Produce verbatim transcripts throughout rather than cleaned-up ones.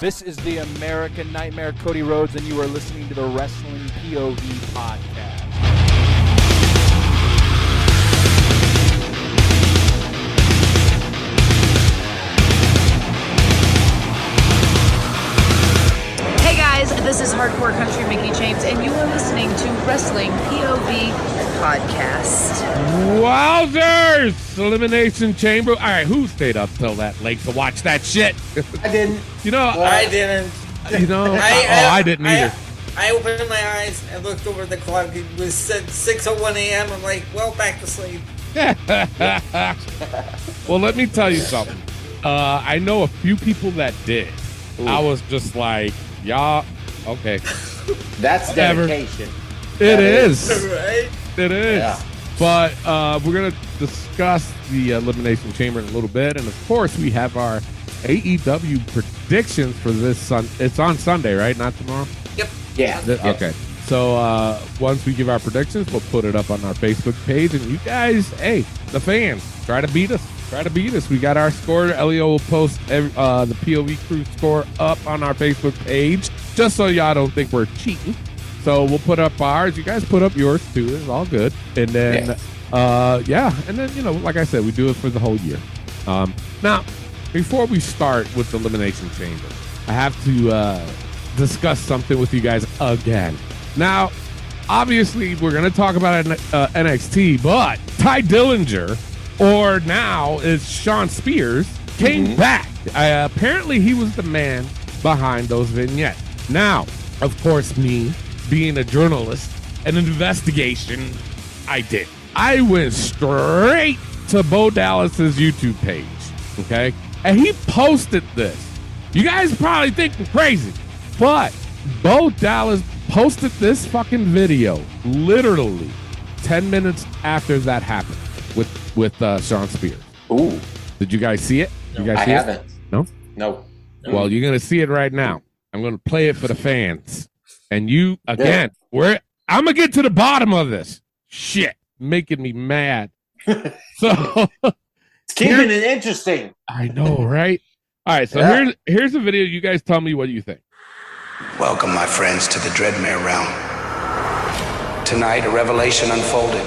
This is the American Nightmare, Cody Rhodes, and you are listening to the Wrestling P O V podcast. Hey guys, this is Hardcore Country Mickey James, and you are listening to Wrestling P O V podcast. Wowzers! Elimination Chamber. All right, who stayed up till that late to watch that shit? I didn't. You know, well, I, I didn't. You know, I, I, oh, I didn't I, either. I, I opened my eyes and looked over the clock. It was six oh one a.m. I'm like, well, back to sleep. Well, let me tell you something. Uh, I know a few people that did. Ooh. I was just like, y'all, okay. That's dedication. It is. Right? It is, yeah. But uh, we're going to discuss the Elimination Chamber in a little bit. And, of course, we have our A E W predictions for this Sun. It's on Sunday, right? Not tomorrow? Yep. Yeah. The, okay. So uh, once we give our predictions, we'll put it up on our Facebook page. And you guys, hey, the fans, try to beat us. Try to beat us. We got our score. Elio will post every, uh, the P O V crew score up on our Facebook page, just so y'all don't think we're cheating. So we'll put up ours. You guys put up yours, too. It's all good. And then, yes. uh, yeah. And then, you know, like I said, we do it for the whole year. Um, now, before we start with the Elimination Chamber, I have to uh, discuss something with you guys again. Now, obviously, we're going to talk about uh, N X T, but Ty Dillinger, or now it's Sean Spears, came mm-hmm. back. Uh, apparently, he was the man behind those vignettes. Now, of course, me, being a journalist, an investigation I did. I went straight to Bo Dallas's YouTube page, okay? And he posted this. You guys probably think I'm crazy, but Bo Dallas posted this fucking video literally ten minutes after that happened with with uh, Sean Spears. Ooh. Did you guys see it? No. You guys see I haven't. It? No? No. No. Well, you're going to see it right now. I'm going to play it for the fans. And you, again, yeah. we're, I'm going to get to the bottom of this. Shit, making me mad. So it's keeping it interesting. I know, right? All right, so yeah. here's, here's the video. You guys tell me what you think. Welcome, my friends, to the Dreadmare realm. Tonight, a revelation unfolded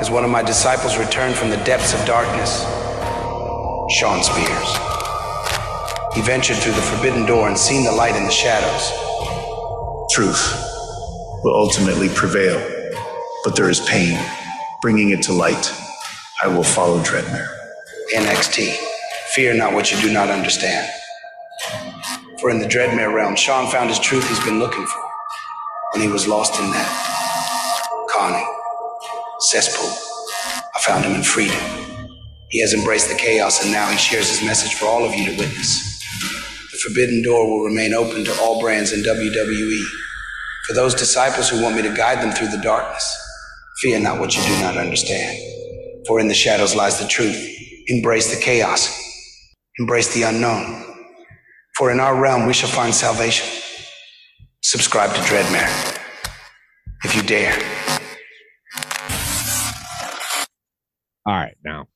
as one of my disciples returned from the depths of darkness, Sean Spears. He ventured through the forbidden door and seen the light in the shadows. Truth will ultimately prevail, but there is pain. Bringing it to light, I will follow Dreadmare. N X T, fear not what you do not understand. For in the Dreadmare realm, Sean found his truth he's been looking for, and he was lost in that. Connie, cesspool, I found him in freedom. He has embraced the chaos, and now he shares his message for all of you to witness. The forbidden door will remain open to all brands in W W E. For those disciples who want me to guide them through the darkness, fear not what you do not understand. For in the shadows lies the truth. Embrace the chaos. Embrace the unknown. For in our realm, we shall find salvation. Subscribe to Dreadmare, if you dare. All right, now.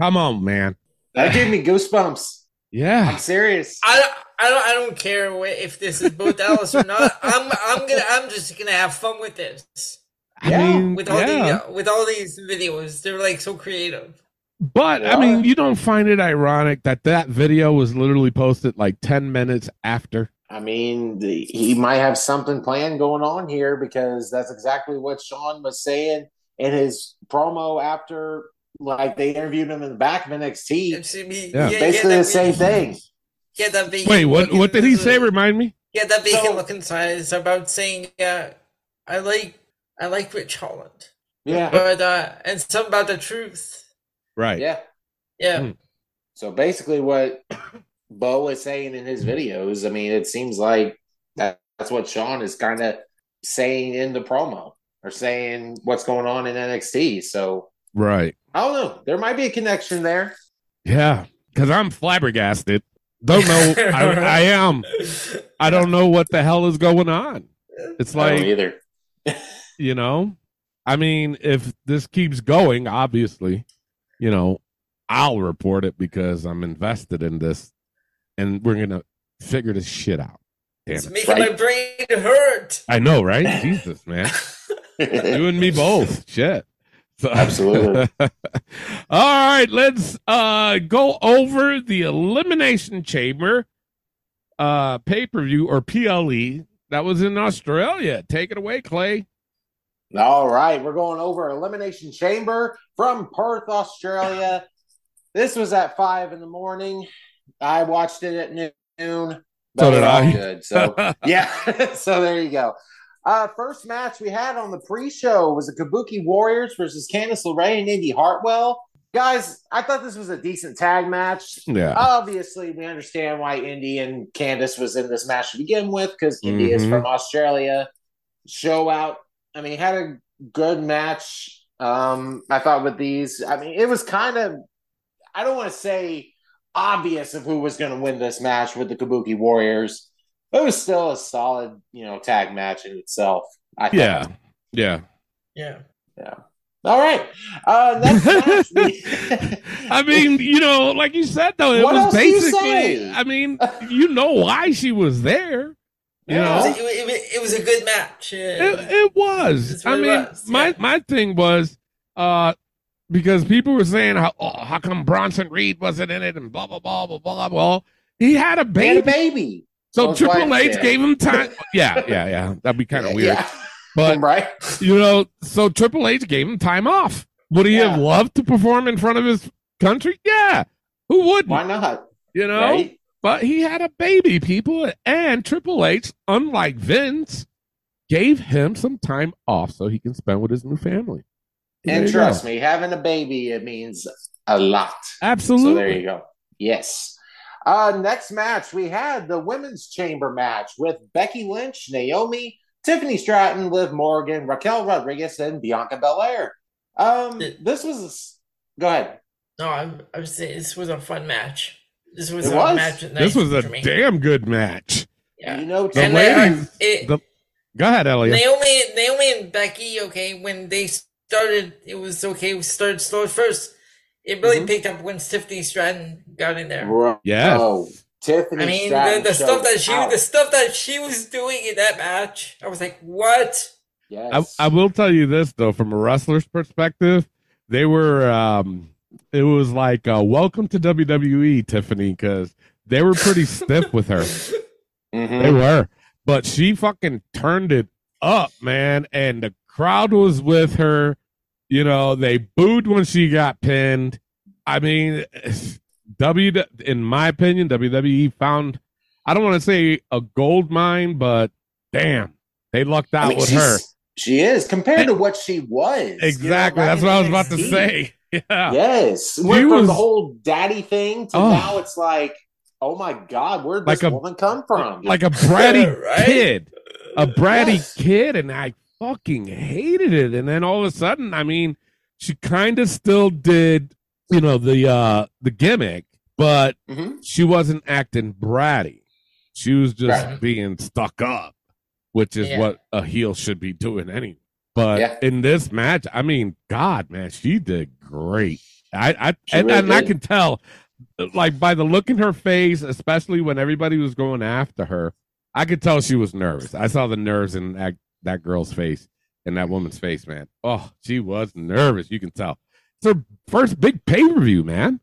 Come on, man. That gave me goosebumps. Yeah, I'm serious. I don't, I don't, I don't care if this is Bo Dallas or not. I'm, I'm gonna, I'm just gonna have fun with this. Yeah, I mean, with all yeah. the, with all these videos, they're like so creative. But yeah. I mean, you don't find it ironic that that video was literally posted like ten minutes after. I mean, the, he might have something planned going on here because that's exactly what Sean was saying in his promo after. Like they interviewed him in the back of N X T. Yeah. Yeah, basically yeah, the same be, thing. Yeah, that be Wait, what what did he say? Remind me. Yeah, that vegan so, looking sign is about saying, uh, I like I like Rich Holland. Yeah. But uh, and something about the truth. Right. Yeah. Yeah. Mm. So basically what Bo is saying in his videos, I mean, it seems like that, that's what Sean is kind of saying in the promo or saying what's going on in N X T. So right. I don't know. There might be a connection there. Yeah, because I'm flabbergasted. Don't know. I, I am. I don't know what the hell is going on. It's like, I don't either. You know, I mean, if this keeps going, obviously, you know, I'll report it because I'm invested in this, and we're going to figure this shit out. Damn it's it. making right? my brain hurt. I know, right? Jesus, man. You and me both. Shit. So, absolutely. All right, let's uh, go over the Elimination Chamber uh, pay-per-view, or P L E, that was in Australia. Take it away, Clay. All right, we're going over Elimination Chamber from Perth, Australia. This was at five in the morning. I watched it at noon. So did I. Good, so yeah, so there you go. Uh, first match we had on the pre-show was the Kabuki Warriors versus Candice LeRae and Indy Hartwell. Guys, I thought this was a decent tag match. Yeah. Obviously, we understand why Indy and Candice was in this match to begin with, because Indy mm-hmm. is from Australia. Show out. I mean, had a good match. Um, I thought with these, I mean, it was kind of, I don't want to say obvious of who was going to win this match with the Kabuki Warriors. It was still a solid, you know, tag match in itself. I think. Yeah, yeah, yeah, yeah. All right. Uh, next match. We- I mean, you know, like you said, though, it what was basically. I mean, you know why she was there. You yeah, know, it was, a, it, was, it was a good match. Yeah. It, it was. It really I mean, was, yeah. my my thing was uh, because people were saying how oh, how come Bronson Reed wasn't in it and blah blah blah blah blah blah. He had a baby. He had a baby. So Most Triple H yeah. gave him time. Yeah, yeah, yeah. That'd be kind of weird. Yeah. But, right? you know, so Triple H gave him time off. Would he yeah. have loved to perform in front of his country? Yeah. Who wouldn't? Why not? You know? Right? But he had a baby, people. And Triple H, unlike Vince, gave him some time off so he can spend with his new family. There and trust go. me, having a baby, it means a lot. Absolutely. So there you go. Yes. Uh, next match, we had the Women's Chamber match with Becky Lynch, Naomi, Tiffany Stratton, Liv Morgan, Raquel Rodriguez, and Bianca Belair. Um, this was... A... Go ahead. No, I'm, I was saying this was a fun match. This was it a was. match at night This was a me. damn good match. Yeah. You know, the ladies... It, the... Go ahead, Elliot. Naomi, Naomi and Becky, okay, when they started, it was okay. We started slow at first. It really mm-hmm. picked up when Tiffany Stratton got in there. Yeah, oh, Tiffany. I mean, Stratton the, the stuff that she, out. the stuff that she was doing in that match, I was like, "What?" Yes. I, I will tell you this though, from a wrestler's perspective, they were. Um, it was like, uh, "Welcome to W W E, Tiffany," because they were pretty stiff with her. Mm-hmm. They were, but she fucking turned it up, man, and the crowd was with her. You know, they booed when she got pinned. I mean, W, in my opinion, W W E found, I don't want to say a gold mine, but damn, they lucked out I mean, with her. She is, compared and, to what she was. Exactly. You know, right? That's what I was about to say. Yeah. Yes. Went she from was, the whole daddy thing to oh, now it's like, oh my God, where'd this like a, woman come from? Like a bratty right? kid. A bratty yes. kid, and I fucking hated it. And then all of a sudden, I mean, she kind of still did, you know, the uh the gimmick, but mm-hmm. she wasn't acting bratty. She was just right. being stuck up, which is yeah. what a heel should be doing anyway. But yeah. in this match, I mean, God, man, she did great. I, I and, really and I can tell, like, by the look in her face, especially when everybody was going after her, I could tell she was nervous. I saw the nerves in act. That girl's face and that woman's face, man. Oh, she was nervous. You can tell. It's her first big pay-per-view, man.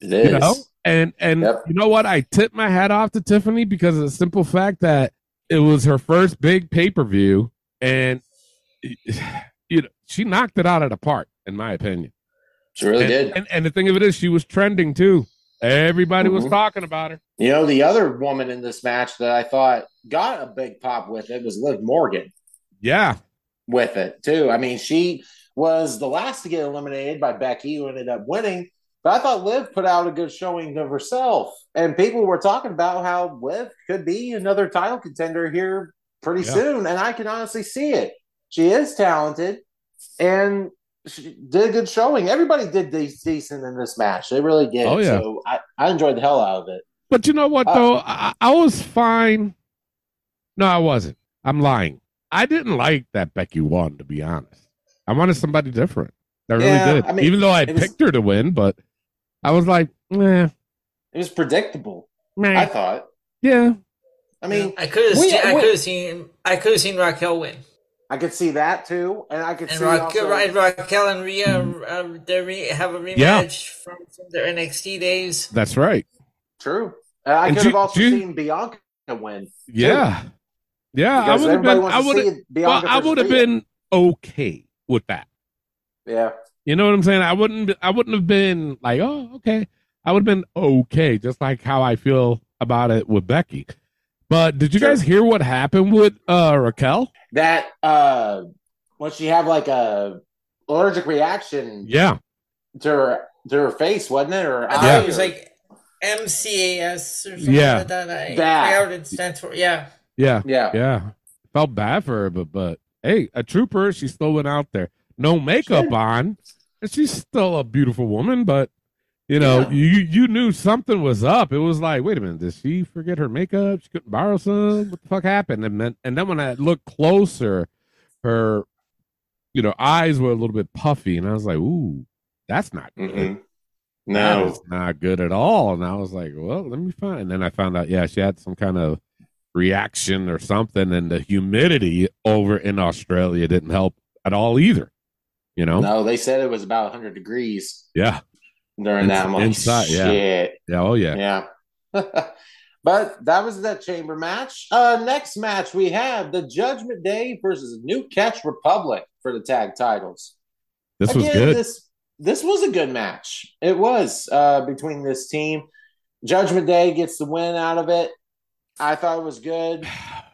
It is. You know? And and yep. you know what? I tipped my hat off to Tiffany because of the simple fact that it was her first big pay-per-view, and you know, she knocked it out of the park, in my opinion. She really and, did. And, and the thing of it is, she was trending too. Everybody mm-hmm. was talking about her. You know, the other woman in this match that I thought got a big pop with it was Liv Morgan. Yeah. With it, too. I mean, she was the last to get eliminated by Becky, who ended up winning. But I thought Liv put out a good showing of herself. And people were talking about how Liv could be another title contender here pretty yeah. soon. And I can honestly see it. She is talented. And she did a good showing. Everybody did decent in this match. They really did. Oh, yeah. So I, I enjoyed the hell out of it. But you know what, uh, though? I, I was fine. No, I wasn't. I'm lying. I didn't like that Becky won, to be honest. I wanted somebody different. I really yeah, did. I mean, even though I picked was, her to win, but I was like, eh. It was predictable. Meh. I thought. Yeah. I mean, I could have we, st- we, I could have seen I could have seen Raquel win. I could see that too, and I could and see Ra- also Ra- Raquel and Rhea mm-hmm. uh, they re- have a rematch yeah. from, from their N X T days. That's right. True. Uh, I and could do, have also do, seen Bianca win. Yeah. Too. Yeah, because I would have been. I would have. Well, I would have been okay with that. Yeah, you know what I'm saying. I wouldn't. I wouldn't have been like, oh, okay. I would have been okay, just like how I feel about it with Becky. But did you sure. guys hear what happened with uh, Raquel? That uh, once she had like a allergic reaction, yeah, to her to her face, wasn't it? Or I yeah. think it was like M C A S or something yeah. like that. I, that. I it stands for yeah. Yeah, yeah, yeah. Felt bad for her, but but hey, a trooper. She still went out there, no makeup sure. on, and she's still a beautiful woman. But you know, yeah. you you knew something was up. It was like, wait a minute, did she forget her makeup? She couldn't borrow some. What the fuck happened? And then and then when I looked closer, her, you know, eyes were a little bit puffy, and I was like, ooh, that's not good. Mm-mm. No, it's not good at all. And I was like, well, let me find. And then I found out, yeah, she had some kind of reaction or something, and the humidity over in Australia didn't help at all either. You know, no, they said it was about one hundred degrees. Yeah, during that month. Inside, shit. Yeah, yeah, oh yeah, yeah. But that was that chamber match. Uh, next match we have the Judgment Day versus New Catch Republic for the tag titles. This Again, was good. This this was a good match. It was uh, between this team. Judgment Day gets the win out of it. I thought it was good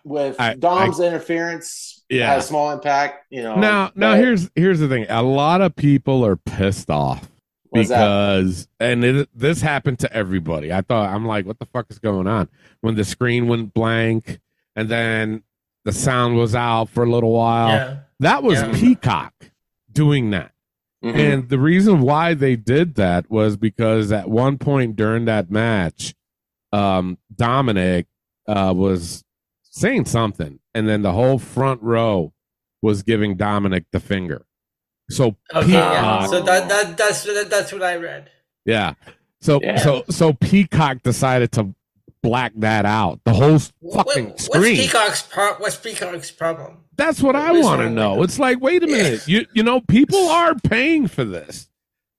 with I, Dom's I, interference. Yeah, had a small impact. You know. Now, now here's here's the thing. A lot of people are pissed off What's because, that? and it, this happened to everybody. I thought I'm like, what the fuck is going on? When the screen went blank, and then the sound was out for a little while. Yeah. That was yeah. Peacock doing that, mm-hmm. and the reason why they did that was because at one point during that match, um, Dominic. Uh, was saying something, and then the whole front row was giving Dominic the finger. So, okay, yeah. so that, that that's that's what I read. Yeah. So yeah. so so Peacock decided to black that out. The whole fucking what, screen. What's Peacock's, pro- what's Peacock's problem? That's what, what I want to know. Like it's like, wait a minute, you you know, people are paying for this.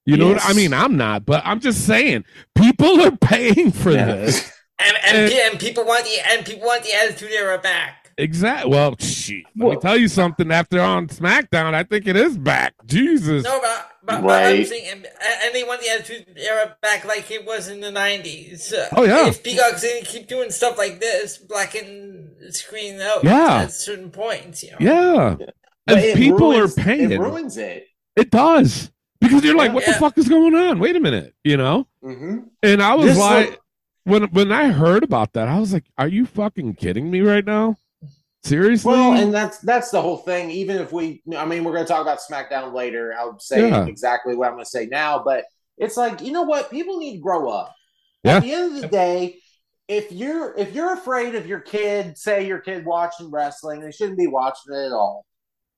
You yes. know what I mean? I'm not, but I'm just saying, people are paying for yeah. this. And, and, and people want the and people want the attitude era back. Exactly. Well, shit. Let Whoa. me tell you something. After on SmackDown, I think it is back. Jesus. No, but, but, right. but I'm saying, and, and they want the attitude era back like it was in the nineties. Oh yeah. If Peacock's going to keep doing stuff like this, blacking screen out yeah. at certain points, you know. Yeah. But if people ruins, are paying, it ruins it. It does because you're like, yeah, what yeah. the fuck is going on? Wait a minute, you know. Mm-hmm. And I was this like. like When when I heard about that, I was like, "Are you fucking kidding me right now? Seriously?" Well, and that's that's the whole thing. Even if we, I mean, we're going to talk about SmackDown later. I'll say yeah. exactly what I'm going to say now, but it's like, you know what? People need to grow up. Yeah. At the end of the day, if you're if you're afraid of your kid, say your kid watching wrestling, they shouldn't be watching it at all.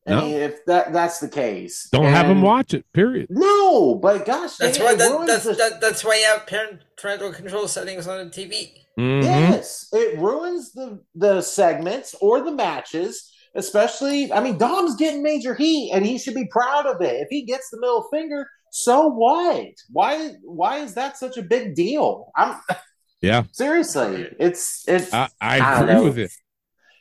No. I mean, if that that's the case, don't and have them watch it. Period. No, but gosh, that's why that, that's the... that, that's why you have parent parental control settings on the T V. Mm-hmm. Yes, it ruins the the segments or the matches, especially. I mean, Dom's getting major heat, and he should be proud of it. If he gets the middle finger, so what? Why why is that such a big deal? I'm yeah, seriously, it's it's. I, I, I agree know. with it.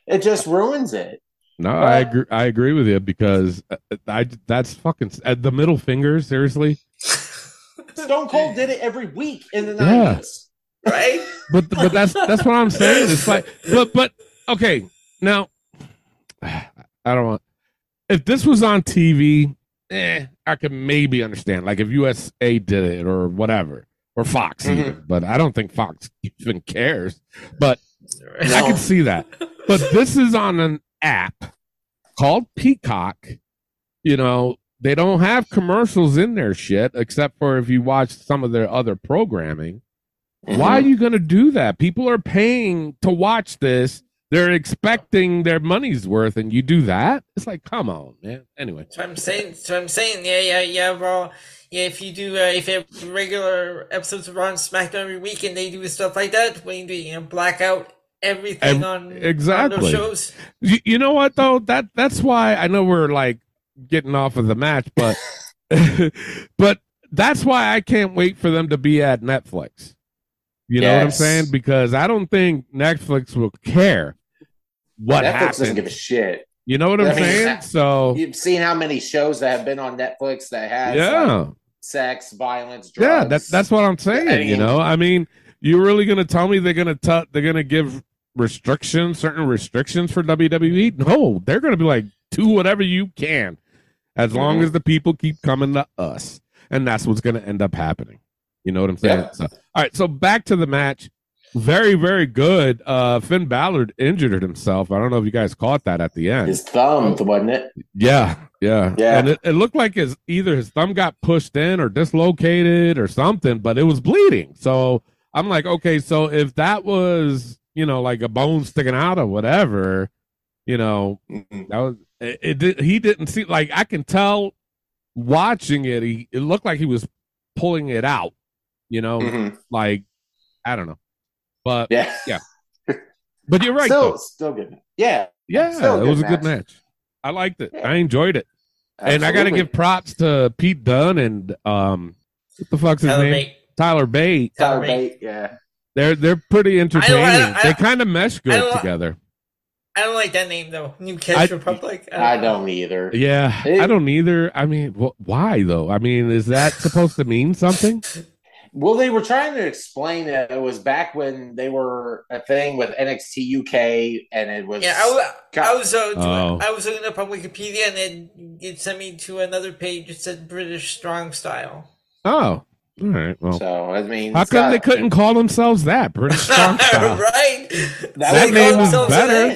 It just ruins it. No, uh, I agree. I agree with you because I that's fucking uh, the middle finger. Seriously, Stone Cold did it every week in the nineties, yeah. right? But but that's that's what I'm saying. It's like, but but okay. Now, I don't want. If this was on T V, eh, I could maybe understand. Like if U S A did it or whatever, or Fox, mm-hmm. even, but I don't think Fox even cares. But no. I could see that. But this is on an app called Peacock. You know, they don't have commercials in their shit except for if you watch some of their other programming. Mm-hmm. Why are you going to do that? People are paying to watch this. They're expecting their money's worth, and you do that? It's like, come on, man. Anyway. So I'm saying, so I'm saying, yeah, yeah, yeah, Raw. Yeah, if you do, uh, if you have regular episodes of Raw and SmackDown every week, and they do stuff like that, when you do, you know, blackout everything and, on exactly on those shows. You, you know what though? That that's why I know we're like getting off of the match, but but that's why I can't wait for them to be at Netflix. You yes. know what I'm saying? Because I don't think Netflix will care. What Netflix happened. Doesn't give a shit. You know what I I'm mean, saying? That, so you've seen how many shows that have been on Netflix that has yeah. like, sex, violence, drugs. Yeah, that's that's what I'm saying. I mean, you know, I mean, you're really gonna tell me they're gonna t- they're gonna give restrictions, certain restrictions for W W E? No, they're gonna be like, do whatever you can, as long mm-hmm. as the people keep coming to us, and that's what's gonna end up happening. You know what I'm saying? Yeah. So, all right, so back to the match. Very, very good. Uh, Finn Balor injured himself. I don't know if you guys caught that at the end. His thumb, wasn't it? Yeah, yeah, yeah. And it, it looked like his either his thumb got pushed in or dislocated or something, but it was bleeding. So I'm like, okay, so if that was, you know, like a bone sticking out or whatever, you know, mm-hmm. that was it. it he didn't see like I can tell watching it. He it looked like he was pulling it out. You know, mm-hmm. like I don't know. But yeah. yeah, but you're right. Still, though. still good. Yeah, yeah. It was a match. good match. I liked it. Yeah. I enjoyed it. Absolutely. And I got to give props to Pete Dunne and um, what the fuck's his Tyler name? Bate. Tyler Bate. Tyler Bate. Yeah, they're they're pretty entertaining. I don't, I don't, I don't, they kind of mesh good I don't, together. I don't like that name though. New Kids Republic. I don't, I don't either. Yeah, it, I don't either. I mean, wh- why though? I mean, is that supposed to mean something? Well, they were trying to explain it. It was back when they were a thing with N X T U K, and it was yeah. I, I was uh, oh. I was looking up on Wikipedia, and it, it sent me to another page. It said British Strong Style. Oh, all right. Well, so I mean, how come got, they couldn't call themselves that? British Strong Style, right? That, that name was better.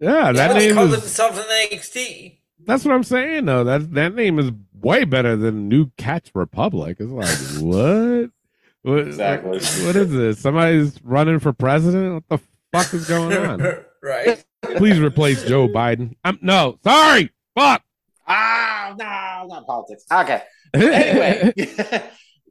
Yeah, that yeah, name called was... themselves an N X T. That's what I'm saying, though. That that name is way better than New Catch Republic. It's like, what? what exactly. What, what is this? Somebody's running for president? What the fuck is going on? Right. Please replace Joe Biden. I'm no, sorry. Fuck. Ah, no, not politics. Okay. Anyway,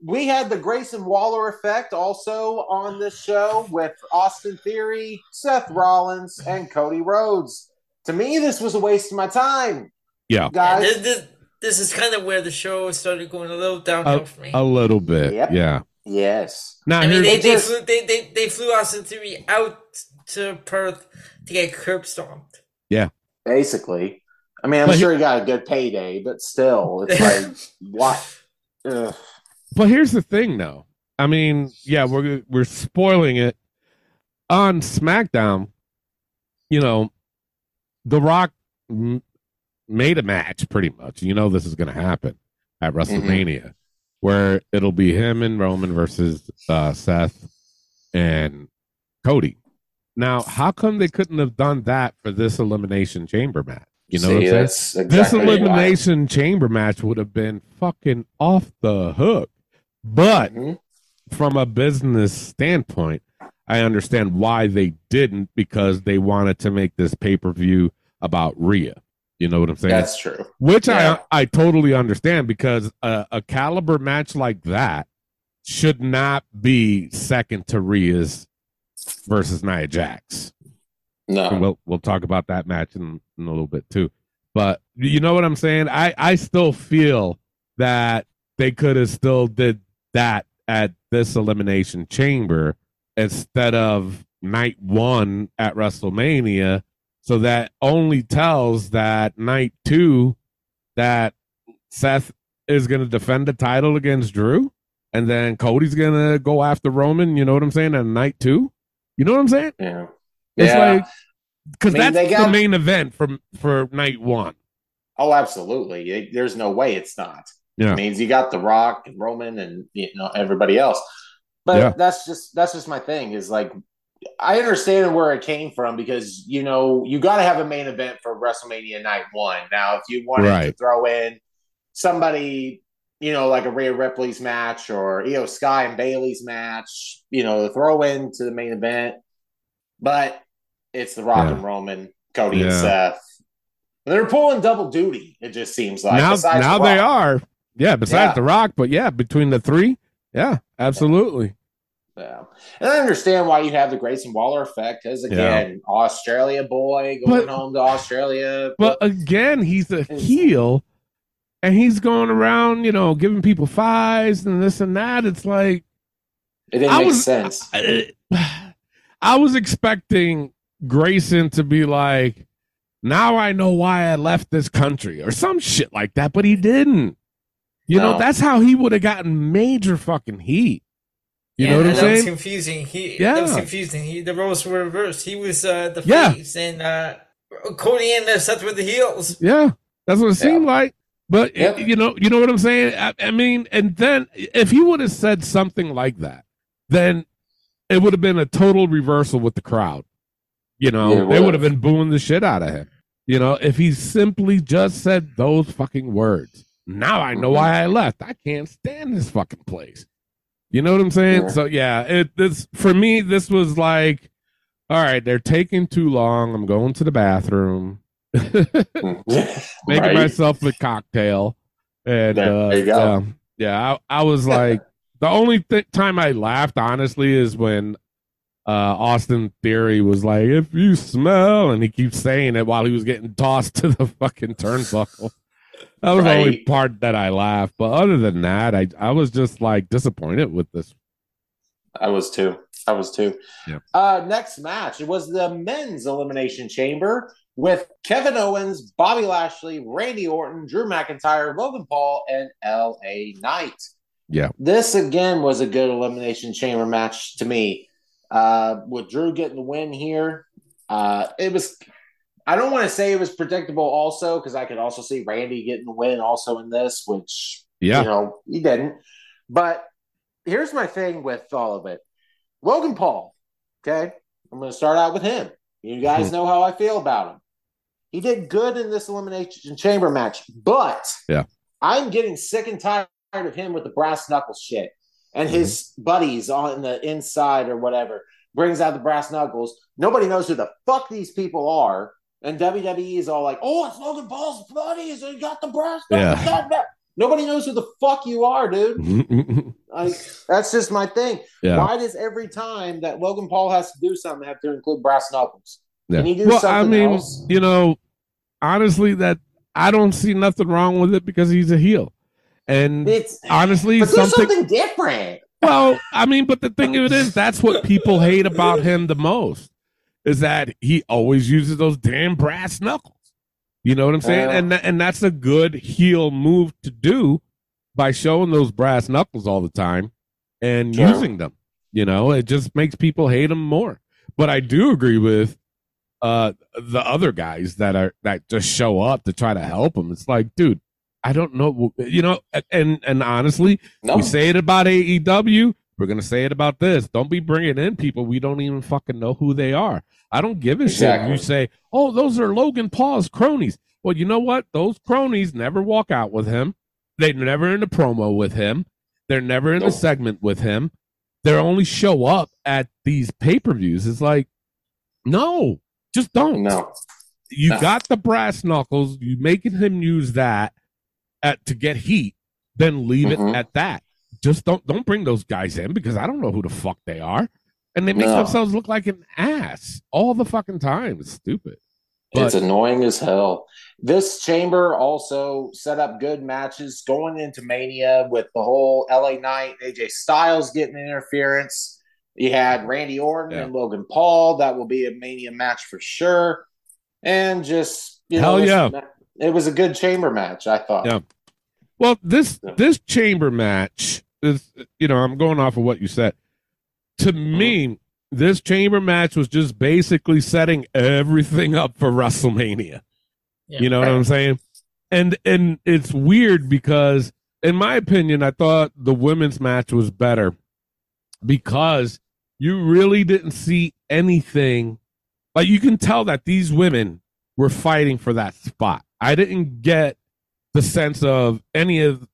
we had the Grayson Waller effect also on this show with Austin Theory, Seth Rollins, and Cody Rhodes. To me, this was a waste of my time. Yeah. Guys. This, this, this is kind of where the show started going a little downhill a, for me. A little bit, yep. yeah. Yes. Now, I mean, they, they, flew, they, they, they flew Austin Theory out to Perth to get curb stomped. Yeah. Basically. I mean, I'm but sure he, he got a good payday, but still, it's like, what? Ugh. But here's the thing, though. I mean, yeah, we're we're spoiling it. On SmackDown, you know, The Rock m- made a match, pretty much. You know this is going to happen at WrestleMania, mm-hmm. where it'll be him and Roman versus uh, Seth and Cody. Now, how come they couldn't have done that for this Elimination Chamber match? You know See, what I'm that's saying? Exactly this Elimination why. Chamber match would have been fucking off the hook. But mm-hmm. from a business standpoint, I understand why they didn't, because they wanted to make this pay-per-view about Rhea. You know what I'm saying? That's true. Which yeah. I I totally understand, because a, a caliber match like that should not be second to Rhea's versus Nia Jax. No. And we'll we'll talk about that match in, in a little bit too. But you know what I'm saying? I, I still feel that they could have still did that at this Elimination Chamber instead of night one at WrestleMania, so that only tells that night two that Seth is going to defend the title against Drew, and then Cody's going to go after Roman, you know what I'm saying, and night two, you know what I'm saying? Yeah. It's yeah. like, because I mean, that's got... the main event from, for night one. Oh, absolutely. It, there's no way it's not. Yeah. It means you got The Rock and Roman and you know everybody else. But yeah. that's just that's just my thing is like, I understand where it came from, because, you know, you got to have a main event for WrestleMania night one. Now, if you wanted right. to throw in somebody, you know, like a Rhea Ripley's match or Io Sky and Bayley's match, you know, throw in to the main event. But It's The Rock yeah. and Roman, Cody yeah. and Seth. They're pulling double duty, it just seems like. Now, now the they are. Yeah, besides yeah. The Rock, but yeah, between the three, yeah, absolutely. Yeah. And I understand why you have the Grayson Waller effect, because again, yeah. Australia boy going but, home to Australia. But, but again, he's a heel, and he's going around, you know, giving people fives and this and that. It's like... It didn't I make was, sense. I, I was expecting Grayson to be like, now I know why I left this country or some shit like that, but he didn't. You no. know, that's how he would have gotten major fucking heat. You yeah, know what I'm saying? That was confusing. He, yeah. That was confusing. He, the roles were reversed. He was uh, the yeah. face, and uh, Cody and Seth were the heels. Yeah, that's what it yeah. seemed like. But, yep. it, you know, you know what I'm saying? I, I mean, and then if he would have said something like that, then it would have been a total reversal with the crowd. You know, they would have been booing the shit out of him. You know, if he simply just said those fucking words. Now I know why I left. I can't stand this fucking place. You know what I'm saying? Yeah. So yeah, it this for me this was like, all right, they're taking too long. I'm going to the bathroom, making right. myself a cocktail, and there, uh, there you go. Uh, yeah, I, I was like, the only th- time I laughed honestly is when uh, Austin Theory was like, "If you smell," and he keeps saying it while he was getting tossed to the fucking turnbuckle. That was right. the only part that I laughed. But other than that, I, I was just like disappointed with this. I was too. I was too. Yeah. Uh, next match, it was the men's Elimination Chamber with Kevin Owens, Bobby Lashley, Randy Orton, Drew McIntyre, Logan Paul, and L A Knight. Yeah. This again was a good Elimination Chamber match to me. Uh, with Drew getting the win here, uh, it was. I don't want to say it was predictable also, because I could also see Randy getting the win also in this, which, yeah. you know, he didn't. But here's my thing with all of it. Logan Paul, okay? I'm going to start out with him. You guys know how I feel about him. He did good in this Elimination Chamber match, but yeah. I'm getting sick and tired of him with the brass knuckles shit. And mm-hmm. his buddies on the inside or whatever brings out the brass knuckles. Nobody knows who the fuck these people are. And W W E is all like, oh, it's Logan Paul's buddies. And he got the brass. Yeah. Nobody knows who the fuck you are, dude. Like, that's just my thing. Yeah. Why does every time that Logan Paul has to do something have to include brass knuckles? Yeah. Can he do well, something I mean, else? You know, honestly, that I don't see nothing wrong with it because he's a heel. And it's, honestly, but something, something different. Well, I mean, but the thing of it is, that's what people hate about him the most. Is that he always uses those damn brass knuckles. You know what I'm saying? Yeah. And th- and that's a good heel move to do by showing those brass knuckles all the time and yeah. using them. You know, it just makes people hate him more. But I do agree with uh, the other guys that are that just show up to try to help him. It's like, dude, I don't know. You know, and, and honestly, no. we say it about A E W. We're going to say it about this. Don't be bringing in people we don't even fucking know who they are. I don't give a exactly. shit. You say, oh, those are Logan Paul's cronies. Well, you know what? Those cronies never walk out with him. They're never in the promo with him. They're never in the segment with him. They only show up at these pay-per-views. It's like, no, just don't. No. You no. got the brass knuckles. You making him use that at, to get heat. Then leave mm-hmm. it at that. Just don't don't bring those guys in because I don't know who the fuck they are. And they make no. themselves look like an ass all the fucking time. It's stupid. But it's annoying as hell. This chamber also set up good matches going into Mania with the whole L A Knight, A J Styles getting interference. You had Randy Orton yeah. and Logan Paul. That will be a Mania match for sure. And just, you know, hell yeah. it was a good chamber match, I thought. Yeah. Well, this this chamber match is, you know, I'm going off of what you said. To me, this chamber match was just basically setting everything up for WrestleMania. Yeah, you know right. what I'm saying? And and it's weird because, in my opinion, I thought the women's match was better because you really didn't see anything. Like, you can tell that these women were fighting for that spot. I didn't get the sense of any of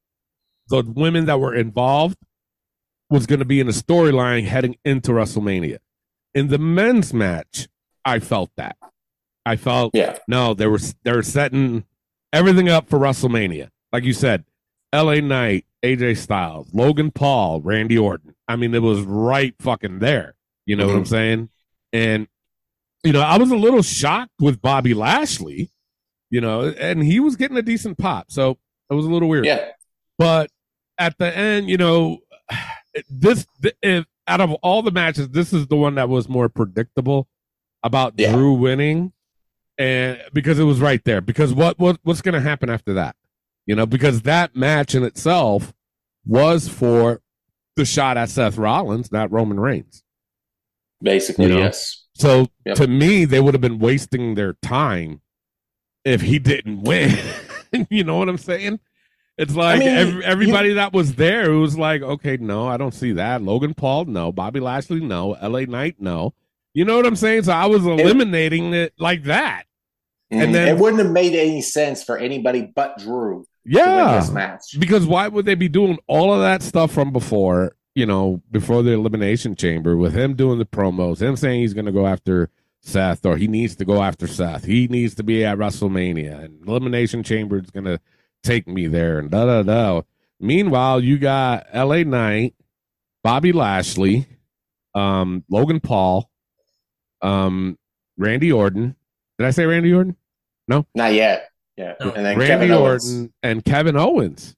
the women that were involved was going to be in a storyline heading into WrestleMania. In the men's match, I felt that. I felt, yeah. no, they were, they were setting everything up for WrestleMania. Like you said, L A Knight, A J Styles, Logan Paul, Randy Orton. I mean, it was right fucking there. You know mm-hmm. what I'm saying? And, you know, I was a little shocked with Bobby Lashley, you know, and he was getting a decent pop. So it was a little weird. Yeah. But at the end, you know, this, if, out of all the matches, this is the one that was more predictable about yeah. Drew winning. And because it was right there, because what, what what's going to happen after that, you know, because that match in itself was for the shot at Seth Rollins, not Roman Reigns. Basically, you know? Yes. So yep. to me, they would have been wasting their time if he didn't win. You know what I'm saying? It's like I mean, every, everybody you, that was there, it was like, okay, no, I don't see that. Logan Paul, no. Bobby Lashley, no. L A Knight, no. You know what I'm saying? So I was eliminating it, it like that. And then, it wouldn't have made any sense for anybody but Drew yeah, to win this match. Because why would they be doing all of that stuff from before, you know, before the Elimination Chamber with him doing the promos, him saying he's going to go after Seth or he needs to go after Seth. He needs to be at WrestleMania and Elimination Chamber is going to take me there and da-da-da. Meanwhile, you got L A Knight, Bobby Lashley, um, Logan Paul, um, Randy Orton. Did I say Randy Orton? No, not yet. Yeah, no. And then Randy Kevin Orton Owens. And Kevin Owens,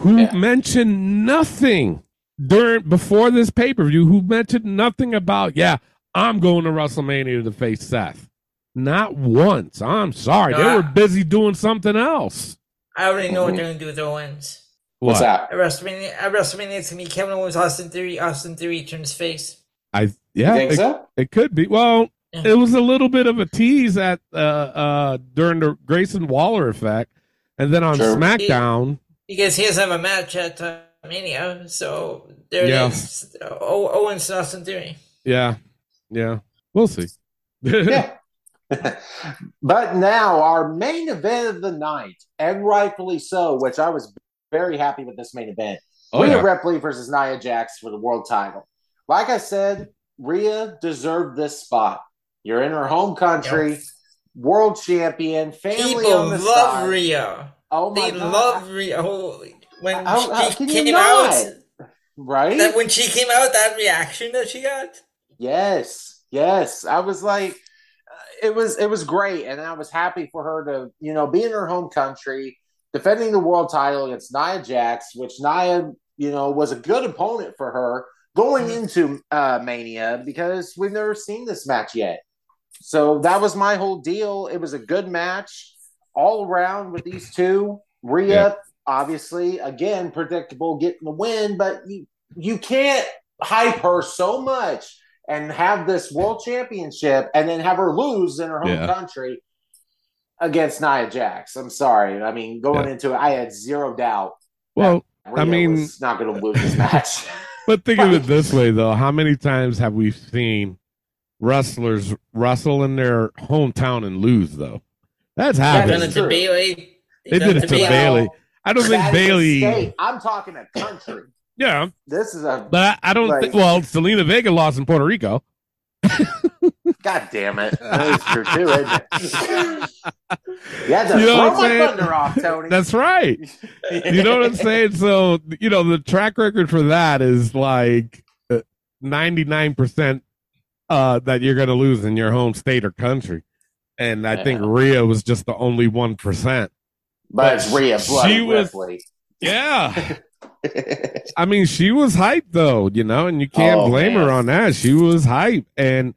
who yeah. mentioned nothing during before this pay per view. Who mentioned nothing about yeah, I'm going to WrestleMania to face Seth. Not once. I'm sorry, no, they I, were busy doing something else. I already know mm-hmm. what they're going to do with Owens. What? What's that? At WrestleMania, at WrestleMania, it's going to be Kevin Owens, Austin Theory. Austin Theory turns face. I yeah, you think it, so? It could be. Well. It was a little bit of a tease at uh, uh, during the Grayson Waller effect, and then on sure. SmackDown he, because he doesn't have a match at uh, Mania, so there yeah. it is. O- Owens and Austin Theory. Yeah, yeah, we'll see. yeah. But now our main event of the night, and rightfully so, which I was very happy with this main event: oh, Rhea yeah. Ripley versus Nia Jax for the world title. Like I said, Rhea deserved this spot. You're in her home country, yep. world champion, family people on the love side. Rhea. Oh my they God. love Rhea. Holy, when I, she I, came out, right? That when she came out, that reaction that she got. Yes, yes. I was like, it was it was great, and I was happy for her to you know be in her home country, defending the world title against Nia Jax, which Nia you know was a good opponent for her going into uh, Mania because we've never seen this match yet. So that was my whole deal. It was a good match all around with these two. Rhea, yeah. obviously, again, predictable, getting the win. But you, you can't hype her so much and have this world championship and then have her lose in her home yeah. country against Nia Jax. I'm sorry. I mean, going yeah. into it, I had zero doubt. Well, I mean, was not going to lose this match. But think of it this way, though. How many times have we seen wrestlers wrestle in their hometown and lose, though? That's happened. That to Bailey. They did it to Bailey. Bailey. I don't that think Bailey. I'm talking a country. Yeah, this is a. But I, I don't like, think. Well, Selena Vega lost in Puerto Rico. God damn it! That is true too, isn't it? Yeah, that's you know thunder off, Tony. That's right. You know what I'm saying? So you know the track record for that is like ninety-nine percent. Uh, that you're going to lose in your home state or country. And I yeah. think Rhea was just the only one percent. But, but it's Rhea. She was, yeah. I mean, she was hyped, though, you know, and you can't oh, blame man. her on that. She was hyped. And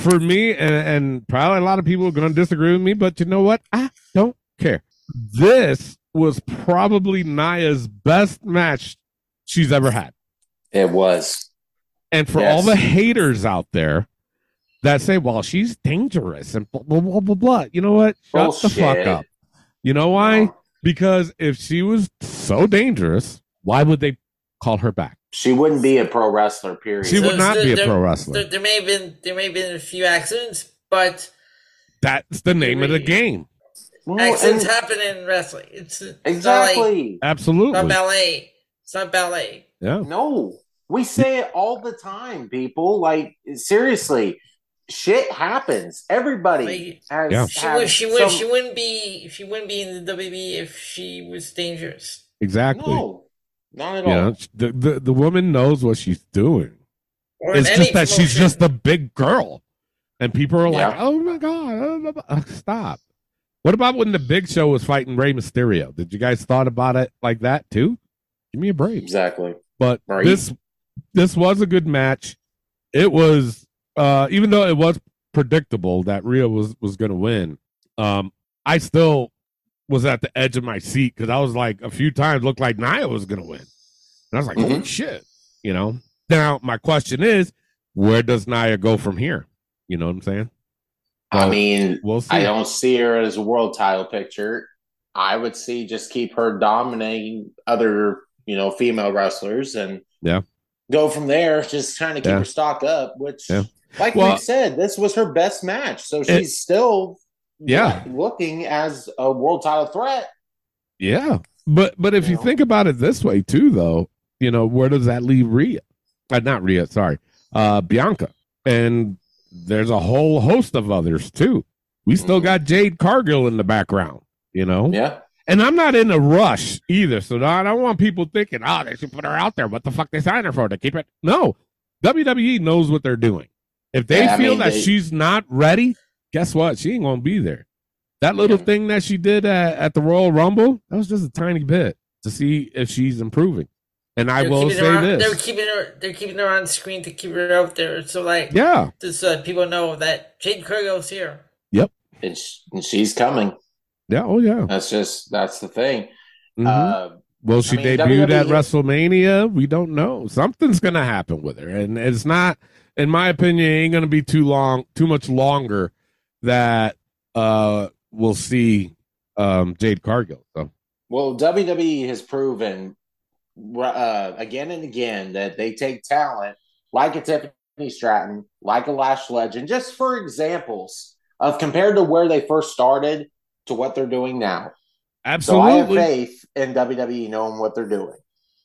for me, and, and probably a lot of people are going to disagree with me, but you know what? I don't care. This was probably Nia's best match she's ever had. It was. And for yes. all the haters out there that say, well, she's dangerous and blah, blah, blah, blah, blah. You know what? Shut Bullshit. the fuck up. You know why? Because if she was so dangerous, why would they call her back? She wouldn't be a pro wrestler, period. She so, would not so be there, a pro wrestler. There, there, may have been, there may have been a few accidents, but... That's the name of the game. Well, accidents and, happen in wrestling. It's, it's exactly. Not like, Absolutely. It's not ballet. It's not ballet. Yeah. No. We say it all the time, people. Like, seriously, shit happens. Everybody like, has, yeah. she, has she, would, some... she wouldn't be she wouldn't be in the W W E if she was dangerous. Exactly. No, not at yeah. all. The, the the woman knows what she's doing. Or it's just that promotion. She's just a big girl, and people are yeah. like, "Oh my god, oh, stop!" What about when the Big Show was fighting Rey Mysterio? Did you guys thought about it like that too? Give me a break. Exactly. But right. this this was a good match. It was, uh, even though it was predictable that Rhea was, was going to win, um, I still was at the edge of my seat because I was like, a few times looked like Nia was going to win. And I was like, mm-hmm. holy shit, you know? Now, my question is, where does Nia go from here? You know what I'm saying? So, I mean, we'll see. I don't see her as a world title picture. I would see just keep her dominating other, you know, female wrestlers and yeah. go from there, just trying to keep yeah. her stock up, which, yeah. like well, we said, this was her best match. So she's it, still yeah. looking as a world title threat. Yeah. But but if you, you know. think about it this way, too, though, you know, where does that leave Rhea? Uh, not Rhea, sorry. Uh, Bianca. And there's a whole host of others, too. We still mm. got Jade Cargill in the background, you know? Yeah. And I'm not in a rush either, so I don't want people thinking, oh, they should put her out there. What the fuck they signed her for? To keep it? No. W W E knows what they're doing. If they yeah, feel I mean, that they... she's not ready, guess what? She ain't going to be there. That little yeah. thing that she did at, at the Royal Rumble, that was just a tiny bit to see if she's improving. And I they're will say on, this. They're keeping, her, they're keeping her on screen to keep her out there. So, like, yeah. just so that people know that Jade Cargill's here. Yep. And, sh- and she's coming. Yeah, oh yeah. That's just that's the thing. Mm-hmm. Uh, Will she I mean, debut W W E at WrestleMania? We don't know. Something's gonna happen with her, and it's not, in my opinion, it ain't gonna be too long, too much longer that uh, we'll see um, Jade Cargill. So, well, W W E has proven uh, again and again that they take talent like a Tiffany Stratton, like a Lash Legend, just for examples of compared to where they first started to what they're doing now. Absolutely. So I have faith in W W E knowing what they're doing.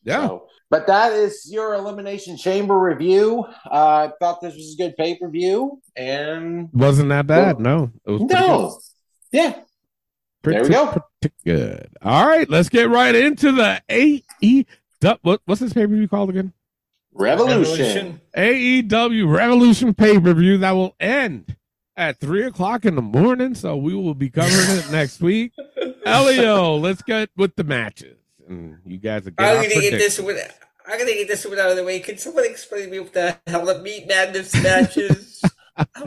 Yeah. So, but that is your Elimination Chamber review. Uh, I thought this was a good pay-per-view and wasn't that bad. Well, no. It was no. Good. Yeah. Pretty, there we go. Pretty good. All right. Let's get right into the A E W. What, what's this pay-per-view called again? Revolution. Revolution. A E W Revolution pay-per-view that will end at three o'clock in the morning, so we will be covering it next week. Elio, let's get with the matches. And you guys are good. I'm gonna get this one. I'm gonna get this one out of the way. Can someone explain to me what the hell the Meat Madness matches?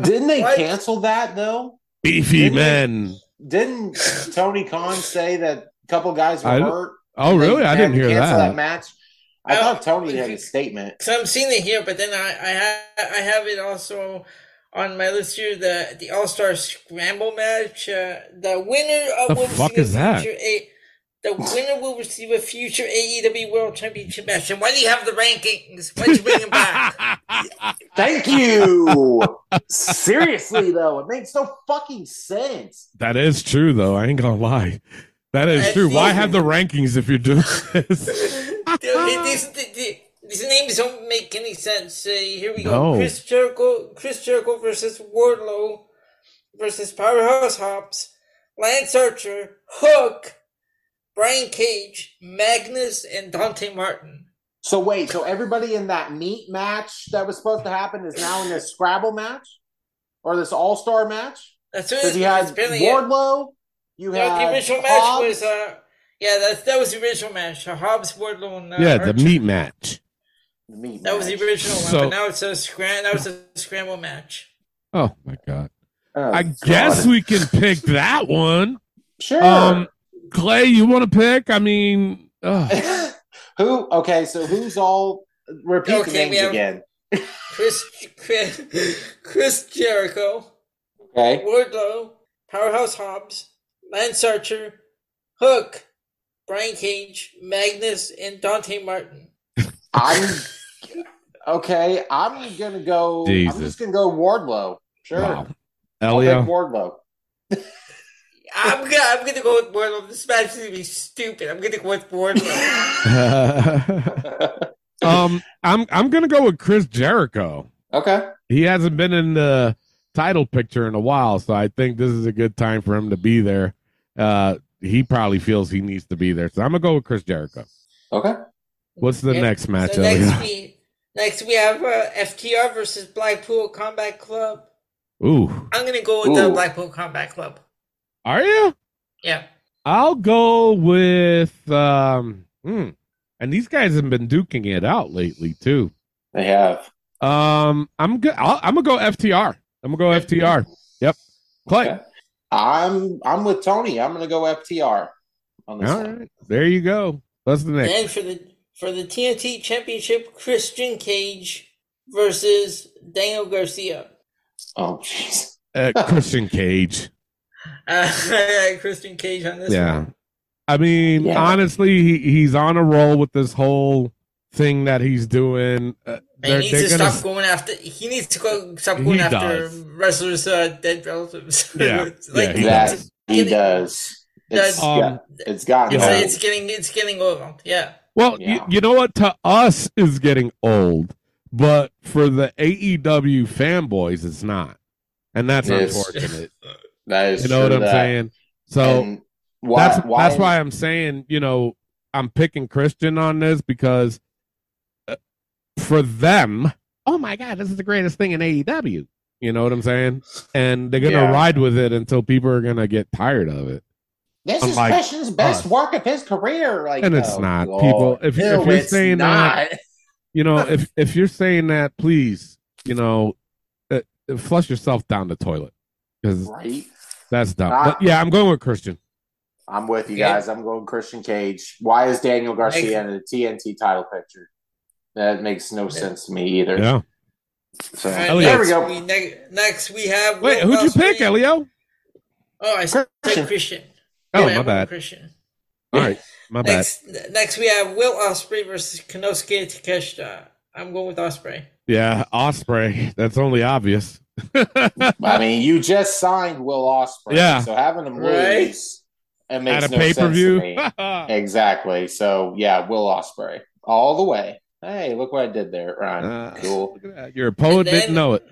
Didn't they what? cancel that though? Beefy didn't men. They, didn't Tony Khan say that a couple guys were hurt? Oh, really? I didn't hear that. that match. I, I thought Tony had a statement. So I'm seeing it here, but then I I have, I have it also on my list here, the, the All-Star Scramble match. Uh, the winner of the will fuck is that? A, the winner will receive a future A E W World Championship match. And why do you have the rankings? Why do you bring them back? Thank you. Seriously, though, it makes no fucking sense. That is true, though. I ain't gonna lie. That is That's true. Why have the rankings if you're doing this? Dude, these names don't make any sense. Uh, here we no. go. Chris Jericho, Chris Jericho versus Wardlow versus Powerhouse Hobbs, Lance Archer, Hook, Brian Cage, Magnus, and Dante Martin. So wait, so everybody in that meat match that was supposed to happen is now in this Scrabble match? Or this All-Star match? That's what you had Wardlow, you no, had the original Hobbs. match was, uh, yeah, that, that was the original match. Uh, Hobbs, Wardlow, and uh, yeah, Archer. The meat match. Meat that match. was the original one, so, but now it's a scram. That was a scramble match. Oh my god! Oh, I god. guess we can pick that one. Sure. Um, Clay, you want to pick? I mean, who? Okay, so who's all? Repeat okay, the names again. Chris, Chris, Chris Jericho. Okay. Wardlow, Powerhouse Hobbs, Lance Archer, Hook, Brian Cage, Magnus, and Dante Martin. I'm okay. I'm gonna go. Jesus. I'm just gonna go Wardlow. Sure, wow. Elio Wardlow. I'm gonna. I'm gonna go with Wardlow. This match is gonna be stupid. I'm gonna go with Wardlow. um, I'm I'm gonna go with Chris Jericho. Okay, he hasn't been in the title picture in a while, so I think this is a good time for him to be there. Uh, he probably feels he needs to be there, so I'm going to go with Chris Jericho. Okay. What's the yeah. next match? So next, we, next we have uh, F T R versus Blackpool Combat Club. Ooh. I'm going to go with Ooh. the Blackpool Combat Club. Are you? Yeah. I'll go with... Um, hmm. And these guys have been duking it out lately, too. They have. Um, I'm go- I'll, I'm going to go F T R. I'm going to go F T R. Yep. Clay. Okay. I'm I'm with Tony. I'm going to go F T R on this All one. Right. There you go. That's the next. And for the, for the T N T Championship, Christian Cage versus Daniel Garcia. Oh, jeez. Uh, Christian Cage. Uh, Christian Cage on this yeah. one. I mean, yeah. honestly, he, he's on a roll with this whole thing that he's doing. Uh, he needs to gonna, stop going after. He needs to go, stop going after does. wrestlers' uh, dead relatives. Yeah, like, yeah he, he getting, does. It's, um, yeah, it's gotten. It's, old. it's getting. It's getting old. Yeah. Well, yeah. You, you know what? To us, is getting old, but for the A E W fanboys, it's not, and that's it unfortunate. Is, that is. You know what I'm that. saying? So. And, Why, that's why? that's why I'm saying, you know, I'm picking Christian on this because uh, for them, oh my God, this is the greatest thing in A E W. You know what I'm saying? And they're going to yeah. ride with it until people are going to get tired of it. This I'm is like, Christian's best uh, work of his career. Like, and it's oh, not, Lord. people. If, no, if you're saying not. that, you know, if, if you're saying that, please, you know, uh, flush yourself down the toilet because right? that's dumb. Uh, but yeah, I'm going with Christian. I'm with you guys. I'm going Christian Cage. Why is Daniel Garcia in the T N T title picture? That makes no yeah. sense to me either. Yeah. So right, there next, we go. We ne- next we have. Wait, Will who'd Ospreay. you pick, Elio? Oh, I said Christian. Christian. Oh, yeah, my bad. Christian. All right, my next, bad. Next we have Will Ospreay versus Konosuke Takeshita. I'm going with Ospreay. Yeah, Ospreay. That's only obvious. I mean, you just signed Will Ospreay. Yeah. So having him right? lose. It makes At a no pay-per-view. sense to me. Exactly. So, yeah, Will Ospreay. All the way. Hey, look what I did there, Ryan. Uh, cool. Your opponent didn't know it.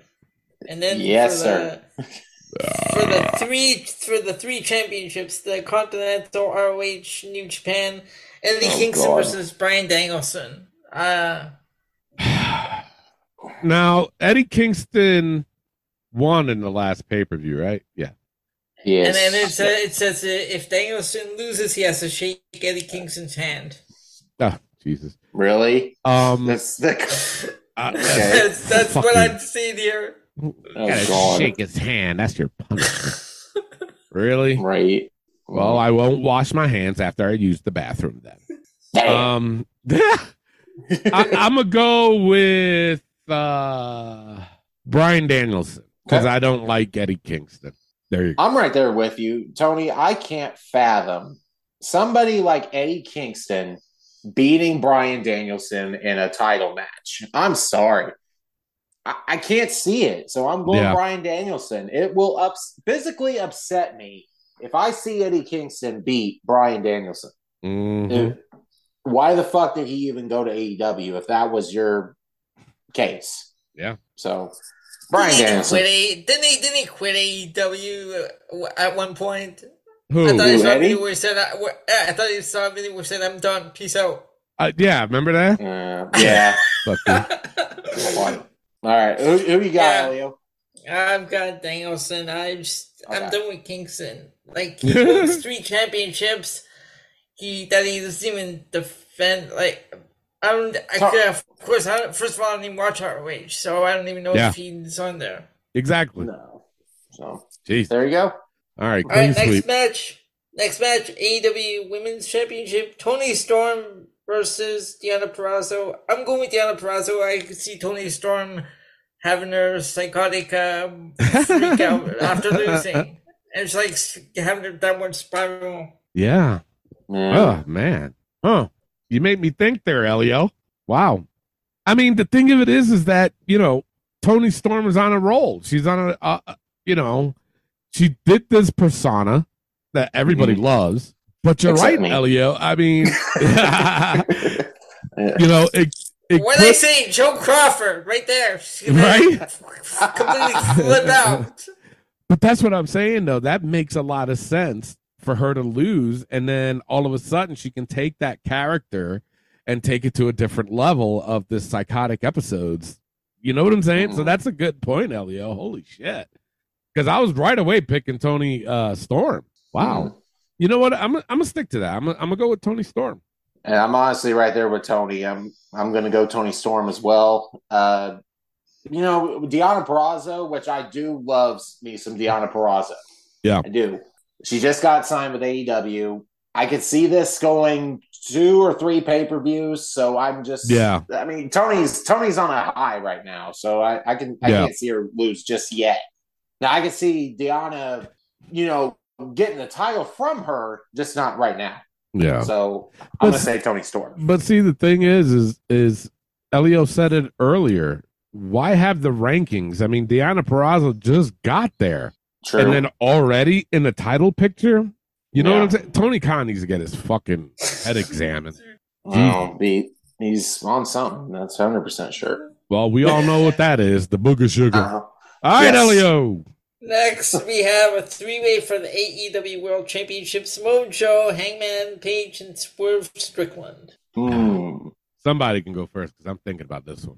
And then yes, for the, sir. for the three for the three championships, the Continental, R O H, New Japan, Eddie oh, Kingston God. versus Bryan Danielson. Uh, now, Eddie Kingston won in the last pay-per-view, right? Yeah. Yes. And then it says, it says if Danielson loses, he has to shake Eddie Kingston's hand. Oh, Jesus. Really? Um, that's the... uh, that's, that's what I'm seeing here. Oh, gotta God. Shake his hand. That's your punishment. Really? Right. Well, I won't wash my hands after I use the bathroom then. Damn. Um, I, I'm going to go with uh, Bryan Danielson because okay. I don't like Eddie Kingston. I'm right there with you, Tony. I can't fathom somebody like Eddie Kingston beating Bryan Danielson in a title match. I'm sorry. I, I can't see it. So I'm going yeah. Bryan Danielson. It will ups- physically upset me if I see Eddie Kingston beat Bryan Danielson. Mm-hmm. Dude, why the fuck did he even go to A E W if that was your case? Yeah. So... Bryan Danielson. He quit a, didn't he? Didn't he quit A E W at one point? Who? I thought he saw a video where he said, I, I thought he saw a video where he said, "I'm done. Peace out." Uh, yeah, remember that? Uh, yeah. All right, who, who you got, yeah. Leo? I've got Danielson. I'm just, okay. I'm done with Kingston. Like he wins three championships. He that he doesn't even defend. Like. I don't, I, yeah, of course, I don't, first of all, I don't even watch R O H, so I don't even know yeah. if he's on there. Exactly. No. So, Jeez. there you go. All right, all right. Next sweep. match. Next match, A E W Women's Championship, Toni Storm versus Deonna Purrazzo. I'm going with Deonna Purrazzo. I can see Toni Storm having her psychotic um, freak out after losing. And it's like having that one spiral. Yeah. yeah. Oh, man. Huh. You made me think there, Elio. Wow. I mean, the thing of it is, is that, you know, Toni Storm is on a roll. She's on a, uh, you know, she did this persona that everybody mm. loves. But you're Except right, me. Elio. I mean, you know, it, It when clip- they say Joe Crawford right there, right? Completely flipped out. But that's what I'm saying, though. That makes a lot of sense for her to lose, and then all of a sudden she can take that character and take it to a different level of the psychotic episodes. You know what I'm saying? Mm. So that's a good point, Elio. Holy shit. Because I was right away picking Toni uh, Storm. Wow. Mm. You know what? I'm I'm gonna stick to that. I'm I'm gonna go with Toni Storm. And I'm honestly right there with Tony. I'm I'm gonna go Toni Storm as well. Uh, you know, Deonna Purrazzo, which I do love me some Deonna Purrazzo. Yeah, I do. She just got signed with A E W. I could see this going two or three pay-per-views. So I'm just yeah. I mean, Tony's Tony's on a high right now, so I, I can I yeah. can't see her lose just yet. Now I can see Deonna, you know, getting the title from her, just not right now. Yeah. So I'm but, gonna say Toni Storm. But see, the thing is, is is Elio said it earlier. Why have the rankings? I mean, Deonna Purrazzo just got there. True. And then already in the title picture, you yeah. know what I'm saying? Tony Khan needs to get his fucking head examined. Oh, he, he's on something. That's one hundred percent sure. Well, we all know what that is. The booger sugar. Uh-huh. All right, yes. Elio. Next, we have a three-way for the A E W World Championship. Samoa Joe, Hangman Page, and Swerve Strickland. Mm. Somebody can go first because I'm thinking about this one.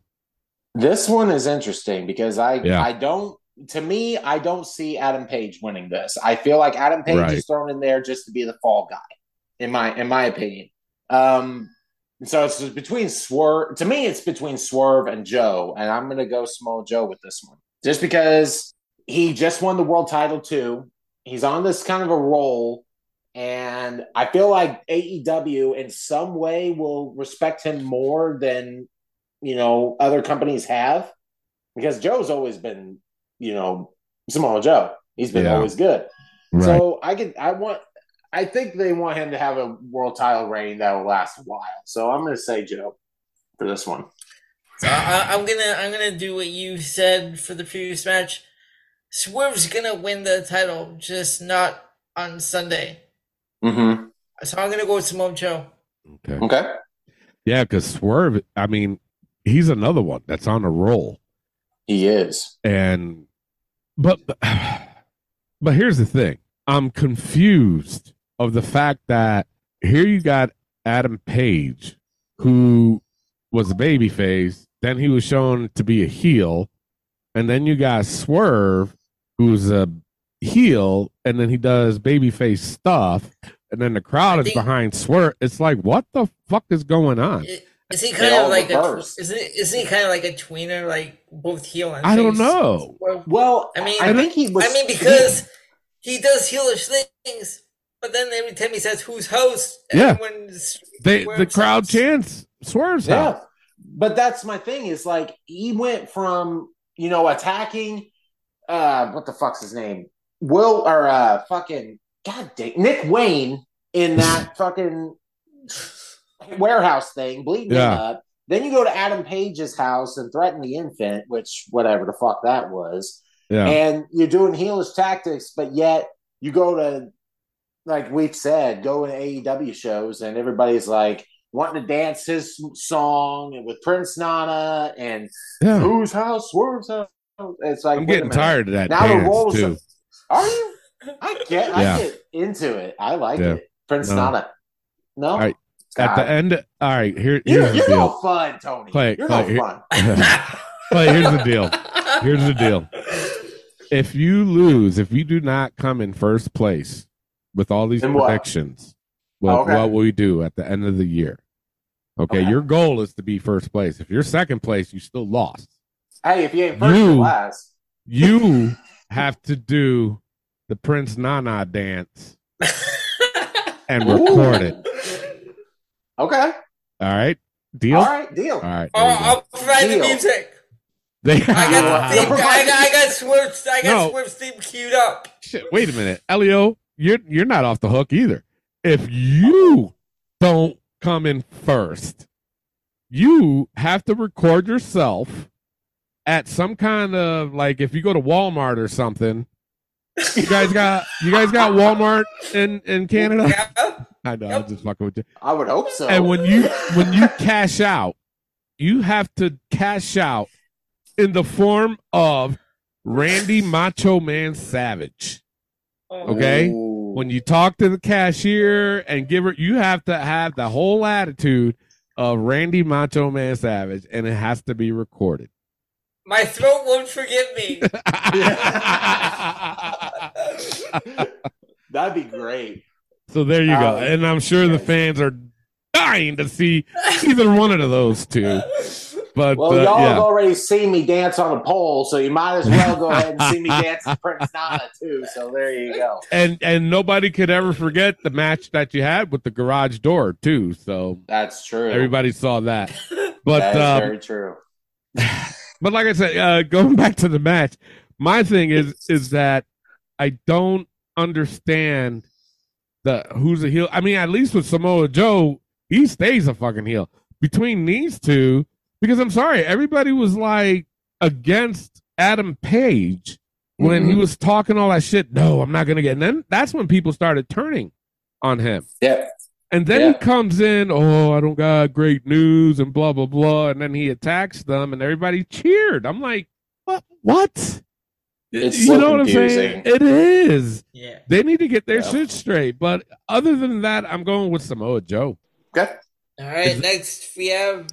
This one is interesting because I, yeah. I don't – to me, I don't see Adam Page winning this. I feel like Adam Page right. is thrown in there just to be the fall guy, in my in my opinion. Um, so it's between Swerve – to me, it's between Swerve and Joe, and I'm going to go Samoa Joe with this one just because – he just won the world title, too. He's on this kind of a roll, and I feel like A E W in some way will respect him more than, you know, other companies have, because Joe's always been, you know, Samoa Joe. He's been yeah. always good. Right. So I could, I want, I think they want him to have a world title reign that will last a while. So I'm going to say Joe for this one. So I, I'm gonna, I'm gonna do what you said for the previous match. Swerve's gonna win the title, just not on Sunday. Mm-hmm. So I'm gonna go with Samoa Joe. Okay. Okay. Yeah, because Swerve, I mean, he's another one that's on a roll. He is. And but but here's the thing: I'm confused of the fact that here you got Adam Page, who was a babyface, then he was shown to be a heel, and then you got Swerve, who's a heel, and then he does babyface stuff, and then the crowd think, is behind Swerve. It's like, what the fuck is going on? Is he kind of like a, is it, is he kind of like a tweener, like both heel and? I face? don't know. Well, I mean, I think he was. I mean, because he does heelish things, but then every time he says, "Who's host?" Yeah, they, the crowd chants Swerve's yeah. house. But that's my thing. Is like he went from, you know, attacking. Uh, what the fuck's his name? Will or uh, fucking god dang Nick Wayne in that fucking warehouse thing, bleeding yeah. him up. Then you go to Adam Page's house and threaten the infant, which whatever the fuck that was. Yeah. And you're doing heelish tactics, but yet you go to, like we've said, go to A E W shows and everybody's like wanting to dance his song and with Prince Nana and yeah. whose house, Swerve's house. It's like, I'm getting tired of that. Now the roles too. Of, are you? I get, yeah. I get into it. I like yeah. it. Prince no. Nana. No. All right. At the end. All right. Here, here's you, the you're deal. No fun, Tony. Play, you're play, no here, fun. Play. Here's the deal. Here's the deal. If you lose, if you do not come in first place with all these predictions, what, well, okay. what will we do at the end of the year? Okay, okay. Your goal is to be first place. If you're second place, you still lost. Hey, if you ain't first you, class. You have to do the Prince Nana dance and record Ooh. it. Okay. All right. Deal? All right, deal. All right. Oh, I'll provide deal. the music. They- I got the theme. I got, I got Swerve's I got no. Swerve's theme queued up. Shit, wait a minute. Elio, you're you're not off the hook either. If you don't come in first, you have to record yourself at some kind of, like, if you go to Walmart or something. You guys got you guys got Walmart in, in Canada? Yeah. I know, yep. I'm just fucking with you. I would hope so. And when you when you cash out, you have to cash out in the form of Randy Macho Man Savage. Okay? Oh. When you talk to the cashier and give her, you have to have the whole attitude of Randy Macho Man Savage, and it has to be recorded. My throat won't forgive me. That'd be great. So there you go. And I'm sure the fans are dying to see either one of those two. But, well, uh, y'all yeah. have already seen me dance on a pole, so you might as well go ahead and see me dance in Prince Nana, too. So there you go. And and nobody could ever forget the match that you had with the garage door, too. So that's true. Everybody saw that. But that is um, very true. But like I said, uh, going back to the match, my thing is is that I don't understand the who's a heel. I mean, at least with Samoa Joe, he stays a fucking heel. Between these two, because I'm sorry, everybody was like against Adam Page when mm-hmm. he was talking all that shit. No, I'm not going to get. And then that's when people started turning on him. Yeah. And then yeah. he comes in, oh, I don't got great news and blah, blah, blah. And then he attacks them and everybody cheered. I'm like, what? What? It's you so know confusing. What I'm saying? It is. Yeah. They need to get their yeah. shit straight. But other than that, I'm going with Samoa Joe. Okay. All right. It's, next, we have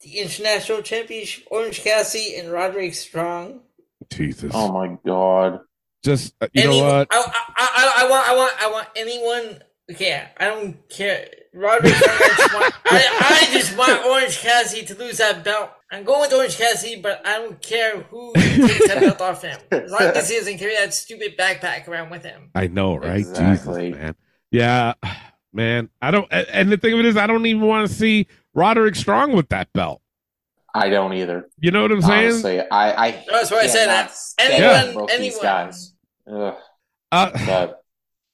the International Championship, Orange Cassidy and Roderick Strong. Jesus. Oh, my God. Just, uh, you Any, know what? I, I, I, I, want, I, want, I want anyone... Okay, I don't care. Roderick, I, just want, I, I just want Orange Cassidy to lose that belt. I'm going with Orange Cassidy, but I don't care who takes that belt off him. As long as he doesn't carry that stupid backpack around with him. I know, right? Exactly. Jesus, man. Yeah, man. I don't. And the thing of it is, I don't even want to see Roderick Strong with that belt. I don't either. You know what I'm saying? Honestly, I. I no, that's what I said. Anyone, yeah. anyone. Guys. Ugh. Uh, but,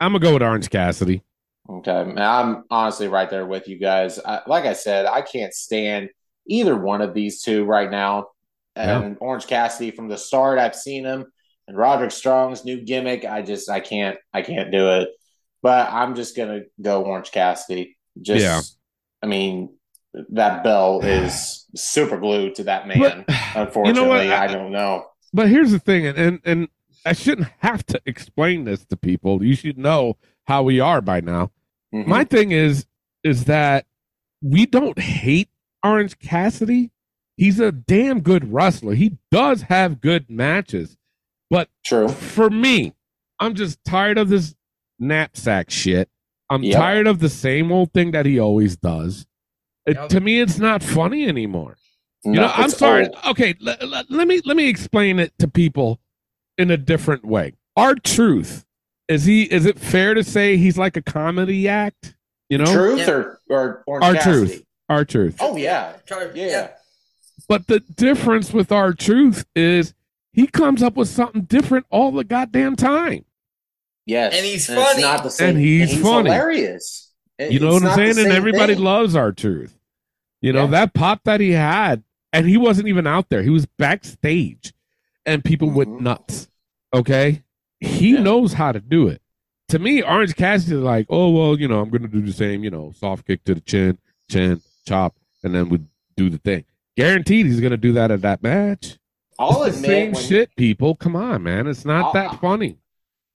I'm gonna go with Orange Cassidy. Okay, I'm honestly right there with you guys. I, like I said, I can't stand either one of these two right now. Yeah. And Orange Cassidy from the start, I've seen him, and Roderick Strong's new gimmick. I just, I can't, I can't do it. But I'm just gonna go Orange Cassidy. Just, yeah. I mean, that belt is super glued to that man. But, unfortunately, you know what? I, I don't know. But here's the thing, and, and and I shouldn't have to explain this to people. You should know how we are by now. Mm-hmm. My thing is, is that we don't hate Orange Cassidy. He's a damn good wrestler. He does have good matches. But True. For me, I'm just tired of this knapsack shit. I'm yep. tired of the same old thing that he always does. It, yep. To me, it's not funny anymore. No, you know, I'm sorry. Old. Okay, l- l- let me let me explain it to people in a different way. R-Truth. Is he? Is it fair to say he's like a comedy act? You know, Truth yeah. or or Orange our Cassidy? Truth, our Truth. Oh yeah. yeah, yeah. But the difference with our Truth is he comes up with something different all the goddamn time. Yes, and he's and funny. It's not the same. And he's, and he's funny. Hilarious. It, you know what I'm saying? And everybody thing. loves our Truth. You know yeah. that pop that he had, and he wasn't even out there. He was backstage, and people mm-hmm. went nuts. Okay. He yeah. knows how to do it. To me, Orange Cassidy is like, oh, well, you know, I'm going to do the same, you know, soft kick to the chin, chin, chop, and then we do the thing. Guaranteed he's going to do that at that match. I'll it's admit. The same when, shit, people. Come on, man. It's not I'll, that funny.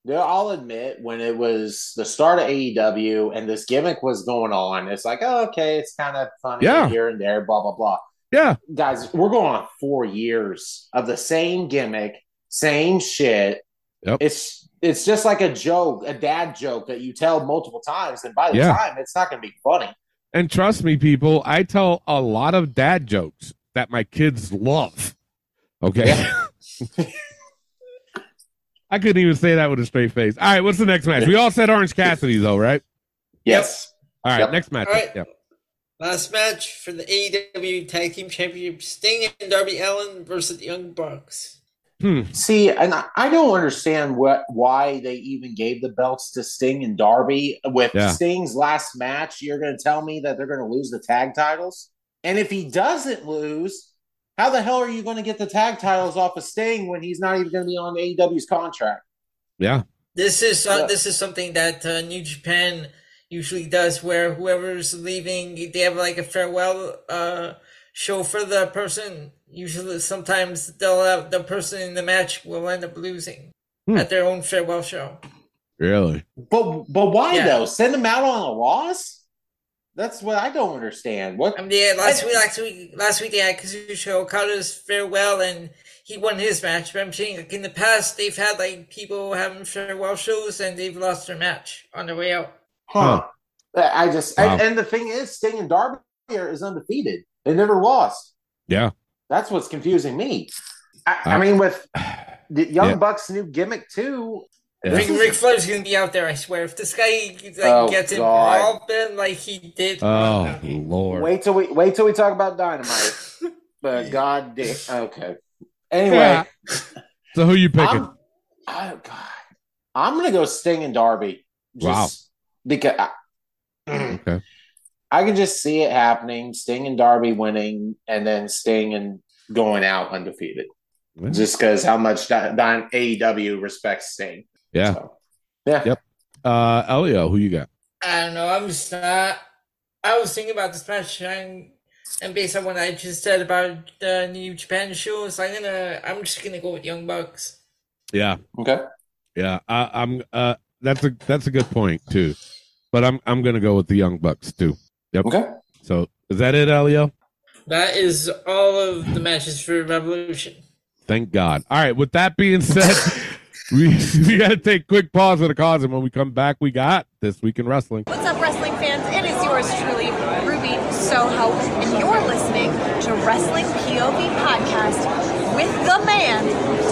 Yeah, I'll admit when it was the start of A E W and this gimmick was going on, it's like, oh, okay, it's kind of funny yeah. here and there, blah, blah, blah. Yeah. Guys, we're going on four years of the same gimmick, same shit. Yep. It's it's just like a joke, a dad joke that you tell multiple times, and by the yeah. time, it's not going to be funny. And trust me, people, I tell a lot of dad jokes that my kids love. Okay? Yeah. I couldn't even say that with a straight face. All right, what's the next match? We all said Orange Cassidy, though, right? Yes. All right, yep. next match. All right. Yep. Last match for the A E W Tag Team Championship, Sting and Darby Allin versus the Young Bucks. Hmm. See, and I don't understand what why they even gave the belts to Sting and Darby. With yeah. Sting's last match, you're going to tell me that they're going to lose the tag titles? And if he doesn't lose, how the hell are you going to get the tag titles off of Sting when he's not even going to be on A E W's contract? Yeah. This is uh, yeah. this is something that uh, New Japan usually does, where whoever's leaving, they have like a farewell uh, show for the person. Usually, sometimes they'll have the person in the match will end up losing hmm. at their own farewell show. Really? But but why yeah. though? Send them out on a loss? That's what I don't understand. What? I mean, yeah, last I, week, last week, last week they had Kazuchika Okada's farewell, and he won his match. But I'm saying, like, in the past, they've had like people having farewell shows, and they've lost their match on their way out. Huh? huh. I just wow. I, and the thing is, Sting and Darby is undefeated. They never lost. Yeah. That's what's confusing me. I, I mean, with the Young yeah. Bucks' new gimmick, too. Yeah. Ric, Ric Flair's going to be out there, I swear. If this guy like, oh, gets involved in like he did. Oh, Lord. Wait till we wait till we talk about Dynamite. But yeah. God damn. Okay. Anyway. Yeah. So who you picking? I'm, oh, God. I'm going to go Sting and Darby. Just wow. Because I, okay. I can just see it happening. Sting and Darby winning, and then Sting and going out undefeated. Really? Just because how much di- di- A E W respects Sting. Yeah. So, yeah. Yep. Uh, Elio, who you got? I don't know. I'm just not. I was thinking about this match, and, and based on what I just said about the New Japan shows, I'm gonna. I'm just gonna go with Young Bucks. Yeah. Okay. Yeah. I, I'm. Uh, that's a that's a good point too, but I'm I'm gonna go with the Young Bucks too. Yep. Okay. So is that it, Elio? That is all of the matches for Revolution. Thank God. All right. With that being said, we we got to take a quick pause for the cause, and when we come back, we got This Week in Wrestling. What's up, wrestling fans? It is yours truly, Ruby Soho, and you're listening to Wrestling P O V Podcast with the man,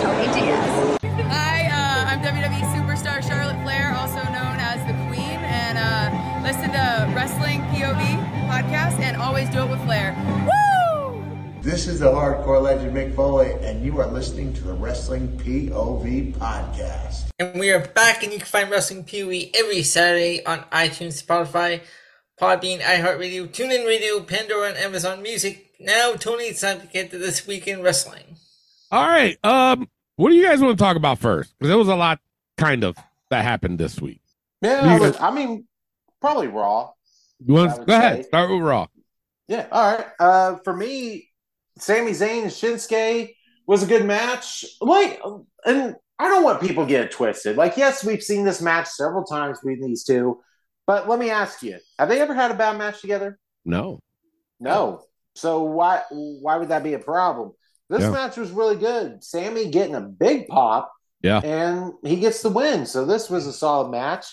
Tony Diaz. Hi, uh, I'm W W E superstar Charlotte Flair, also known as the Queen, and uh, listen to Wrestling P O V Podcast and always do it with Flair. Woo! This is the hardcore legend Mick Foley, and you are listening to the Wrestling P O V Podcast. And we are back, and you can find Wrestling P O V every Saturday on iTunes, Spotify, Podbean, iHeartRadio, TuneIn Radio, Pandora, and Amazon Music. Now, Tony, it's time to get to This Week in Wrestling. All right. Um, what do you guys want to talk about first? Because there was a lot, kind of, that happened this week. Yeah, I, was, I mean, probably Raw. You want to, go say. ahead. Start with Raw. Yeah. All right. Uh, for me, Sami Zayn and Shinsuke was a good match. Like, and I don't want people to get it twisted. Like, yes, we've seen this match several times between these two, but let me ask you: have they ever had a bad match together? No. No. So why why would that be a problem? This yeah. match was really good. Sami getting a big pop. Yeah. And he gets the win. So this was a solid match.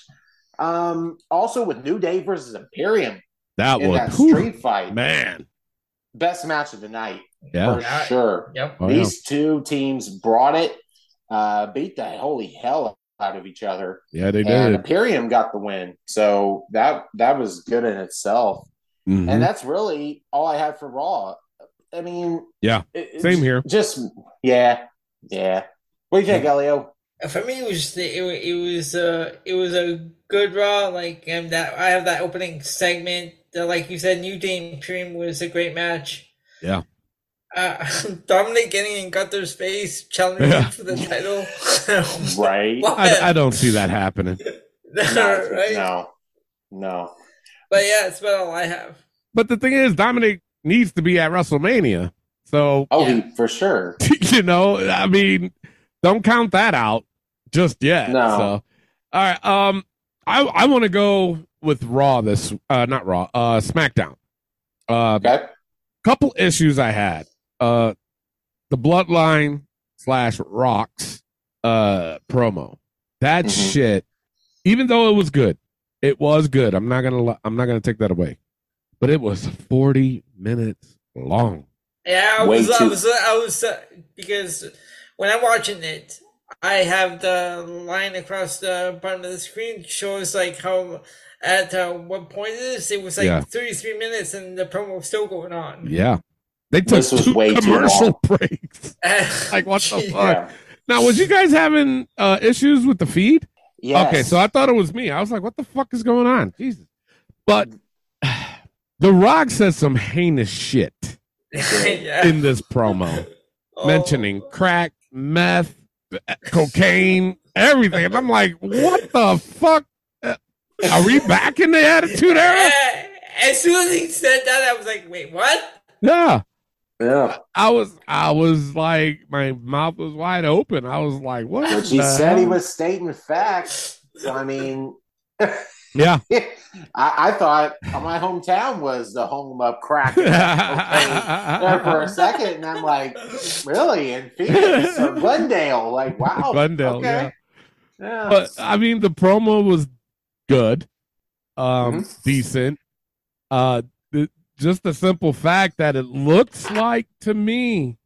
Um, also with New Day versus Imperium, that in was that street Ooh, fight, man, best match of the night, yeah, for yeah. sure. Yep. Oh, these yeah. two teams brought it, uh, beat the holy hell out of each other. Yeah, they did. And Imperium got the win, so that that was good in itself. Mm-hmm. And that's really all I had for Raw. I mean, yeah, it, same here. Just yeah, yeah. What do you think, Elio? For me, it was it, it was uh, it was a good Raw. Like and that, I have that opening segment. That, like you said, New Day Imperium was a great match. Yeah. Uh, Dominic getting in Gunther's face, challenging yeah. him for the title. Right. I, I don't see that happening. No, right? No. No. But yeah, it's about all I have. But the thing is, Dominic needs to be at WrestleMania. So. Oh, yeah. For sure. You know, I mean. Don't count that out just yet. No. So, all right. Um, I I want to go with Raw this, uh, not Raw, uh, SmackDown. Uh, okay. Couple issues I had. Uh, the Bloodline slash Rocks uh promo. That mm-hmm. shit. Even though it was good, it was good. I'm not gonna I'm not gonna take that away. But it was forty minutes long. Yeah, I Way was too- I was I was uh, because. When I'm watching it, I have the line across the bottom of the screen shows like how at uh, what point it is. It was like yeah. thirty-three minutes and the promo was still going on. Yeah. They took this was two way commercial too breaks. Like, what the fuck? Yeah. Now, was you guys having uh, issues with the feed? Yes. Okay, so I thought it was me. I was like, what the fuck is going on? Jesus. But The Rock said some heinous shit yeah. in this promo, oh. mentioning crack, meth, cocaine, everything. And I'm like, what the fuck? Are we back in the Attitude Era? As soon as he said that, I was like, wait, what? Yeah. Yeah, I was, I was like, my mouth was wide open. I was like, what? But she said he was stating facts. So, I mean, yeah, I, I thought my hometown was the home of crack okay, for a second, and I'm like, really? In Phoenix or Glendale? Like, wow, Glendale. Okay. Yeah. Yeah. But I mean, the promo was good, um, mm-hmm. decent. Uh, th- just the simple fact that it looks like to me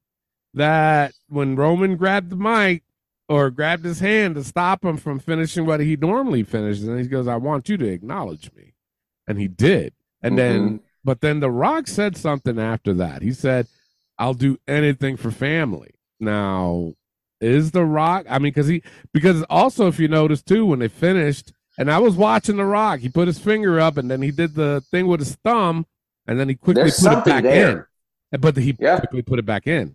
that when Roman grabbed the mic or grabbed his hand to stop him from finishing what he normally finishes, and he goes, "I want you to acknowledge me," and he did. And mm-hmm. then, but then The Rock said something after that. He said, "I'll do anything for family." Now. Is The Rock? I mean, because he because also if you notice too, when they finished, and I was watching The Rock, he put his finger up and then he did the thing with his thumb, and then he quickly There's put it back there. in. But he yeah. quickly put it back in.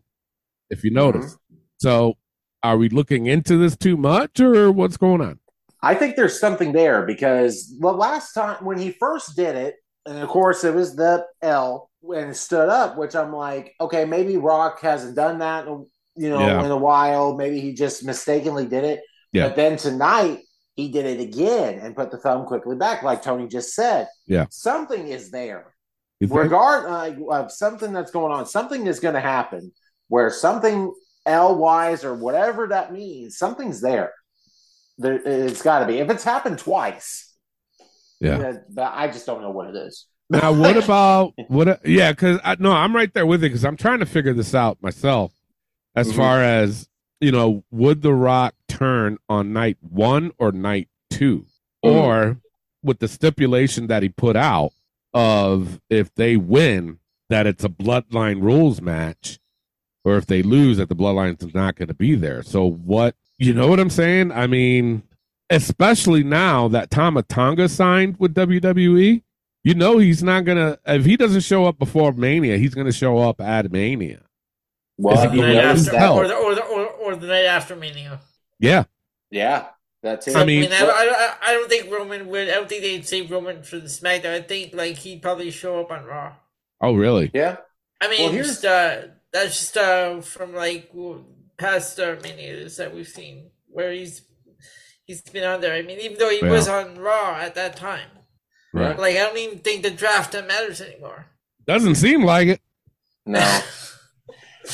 If you notice, mm-hmm. So are we looking into this too much, or what's going on? I think there's something there because the last time when he first did it, and of course it was the L when it stood up, which I'm like, okay, maybe Rock hasn't done that. You know, yeah. in a while, maybe he just mistakenly did it. Yeah. But then tonight, he did it again and put the thumb quickly back, like Tony just said. Yeah, something is there, regardless of something that's going on. Something is going to happen where something L-wise or whatever that means, something's there. There, it's got to be. If it's happened twice, yeah, I just don't know what it is. Now, what about what? Yeah, because I no, I'm right there with it because I'm trying to figure this out myself. As mm-hmm. far as, you know, would The Rock turn on night one or night two? Mm-hmm. Or with the stipulation that he put out of if they win, that it's a bloodline rules match, or if they lose, that the bloodline is not going to be there. So what, you know what I'm saying? I mean, especially now that Tama Tonga signed with W W E, you know he's not going to, if he doesn't show up before Mania, he's going to show up at Mania. Well, the night after, or, the, or, the, or, or the night after Mania. Yeah, yeah, that's it. I mean, I, mean, I, I, I don't think Roman would. I don't think they'd save Roman for the SmackDown. I think like he'd probably show up on Raw. Oh, really? Yeah. I mean, well, just uh, that's just uh, from like past uh, Manias that we've seen where he's he's been on there. I mean, even though he yeah. was on Raw at that time, right? Like, I don't even think the draft that matters anymore. Doesn't seem like it. No.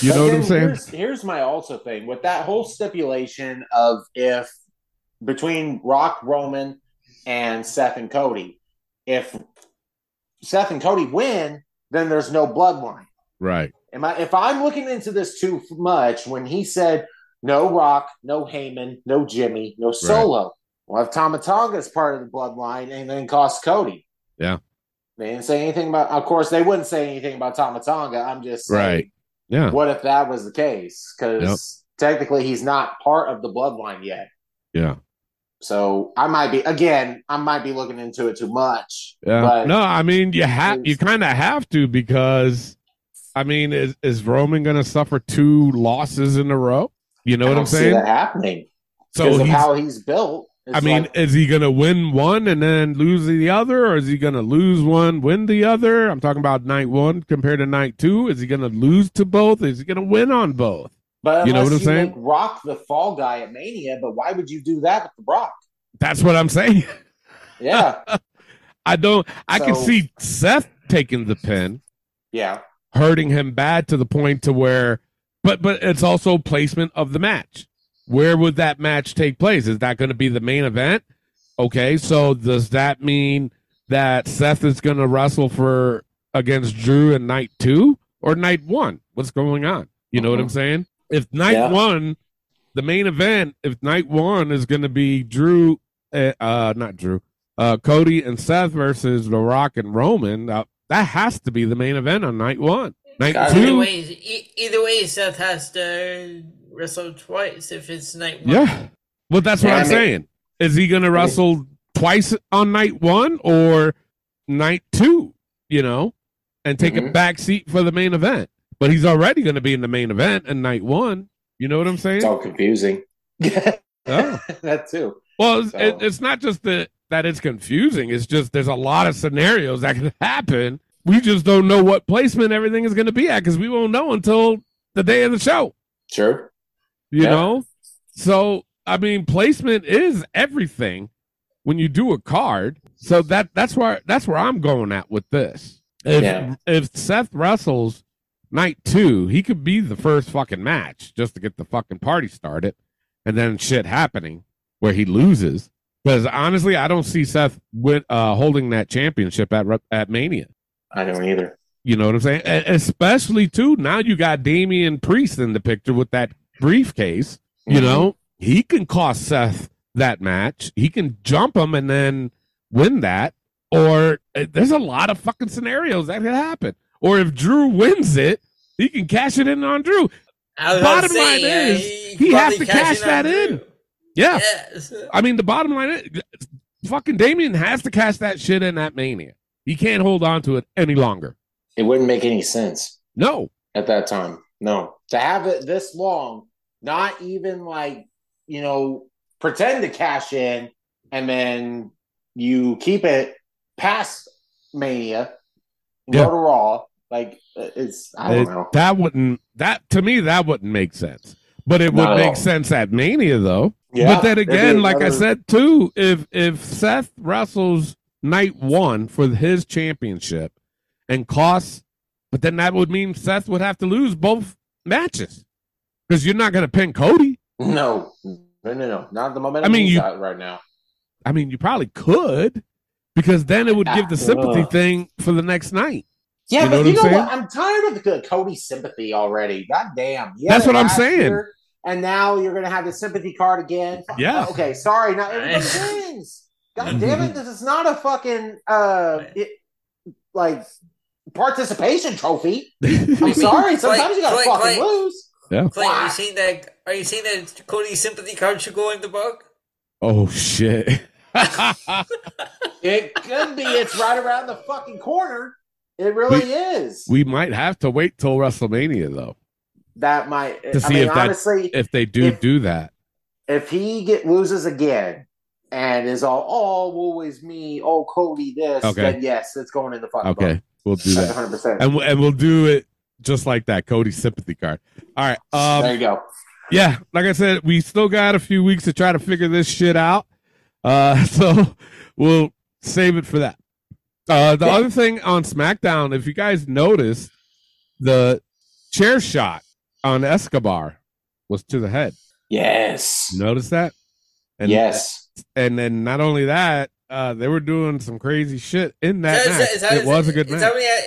You but know what I'm saying? Here's, here's my also thing with that whole stipulation of if between Rock, Roman, and Seth and Cody, if Seth and Cody win, then there's no bloodline. Right. Am I, if I'm looking into this too much, when he said no Rock, no Heyman, no Jimmy, no Solo, right. Well, if Tama Tonga is part of the bloodline and then cost Cody. Yeah. They didn't say anything about, of course, they wouldn't say anything about Tama Tonga. I'm just saying. Right. Yeah. What if that was the case? Because yep. technically he's not part of the bloodline yet. Yeah. So I might be again. I might be looking into it too much. Yeah. But no, I mean you have you kind of have to because I mean is is Roman going to suffer two losses in a row? You know I what I'm saying? See that happening. So of how he's built. I mean, like, is he going to win one and then lose the other, or is he going to lose one, win the other? I'm talking about night one compared to night two. Is he going to lose to both? Is he going to win on both? But you know what I'm you saying? Make Rock the fall guy at Mania, but why would you do that with Rock? That's what I'm saying. Yeah, I don't. I so, can see Seth taking the pin. Yeah, hurting him bad to the point to where, but but it's also placement of the match. Where would that match take place? Is that going to be the main event? Okay, so does that mean that Seth is going to wrestle for against Drew in night two or night one? What's going on? You know mm-hmm. what I'm saying? If night yeah. one, the main event, if night one is going to be Drew, uh, uh, not Drew, uh, Cody and Seth versus The Rock and Roman, uh, that has to be the main event on night one. Night God, two. Either way, e- either way, Seth has to wrestle twice if it's night one. Yeah. Well, that's what yeah, I'm I mean, saying. Is he going to wrestle I mean, twice on night one or night two, you know, and take mm-hmm. a back seat for the main event? But he's already going to be in the main event in night one. You know what I'm saying? It's all confusing. oh. That too. Well, so. it, it's not just the, that it's confusing. It's just there's a lot of scenarios that can happen We just don't know what placement everything is going to be at because we won't know until the day of the show. Sure. You yeah. know? So, I mean, placement is everything when you do a card. So that that's where, that's where I'm going at with this. If, yeah. if Seth wrestles night two, he could be the first fucking match just to get the fucking party started. And then shit happening where he loses. Because honestly, I don't see Seth with, uh, holding that championship at at Mania. I don't either. You know what I'm saying? Especially, too, now you got Damian Priest in the picture with that briefcase. You mm-hmm. know, he can cost Seth that match. He can jump him and then win that. Or uh, there's a lot of fucking scenarios that could happen. Or if Drew wins it, he can cash it in on Drew. Bottom line is, he has to cash that in. Yeah. Yes. I mean, the bottom line is, fucking Damian has to cash that shit in at Mania. He can't hold on to it any longer. It wouldn't make any sense. No. At that time. No. To have it this long, not even like, you know, pretend to cash in and then you keep it past Mania, yeah. go to Raw. Like, it's, I don't it, know. That wouldn't, that to me, that wouldn't make sense. But it would make sense at Mania, though. Yeah, but then again, like another... I said, too, if if Seth wrestles night one for his championship and costs, but then that would mean Seth would have to lose both matches because you're not going to pin Cody. No, no, no, no. Not the momentum I mean, you, right now. I mean, you probably could because then it would yeah. give the sympathy Ugh. thing for the next night. Yeah, you but know you know saying? what? I'm tired of the Cody sympathy already. God damn. Yeah, that's what I'm saying. Year, and now you're going to have the sympathy card again. Yeah. Oh, okay, sorry. Now everybody wins. God damn it. This is not a fucking, uh, it, like, participation trophy. I'm sorry. Sometimes Clay, you got to fucking Clay. lose. Yeah. Clay, are you saying that, are you saying that Cody's sympathy card should go in the book? Oh, shit. It could be. It's right around the fucking corner. It really we, is. We might have to wait till WrestleMania, though. That might to I see mean, if honestly, that, if they do if, do that. If he get loses again and is all, oh, always me, oh, Cody, this, okay. then yes, it's going in the fucking Okay, book. We'll do That's that. one hundred percent. And, w- and we'll do it just like that, Cody's sympathy card. All right. Um, there you go. Yeah, like I said, we still got a few weeks to try to figure this shit out. Uh, so we'll save it for that. Uh, the yeah. other thing on SmackDown, if you guys noticed, the chair shot on Escobar was to the head. Yes. Notice that? And yes. That, and then not only that, uh, they were doing some crazy shit in that so, match. So, so, it so, was so, a good match. Somebody had,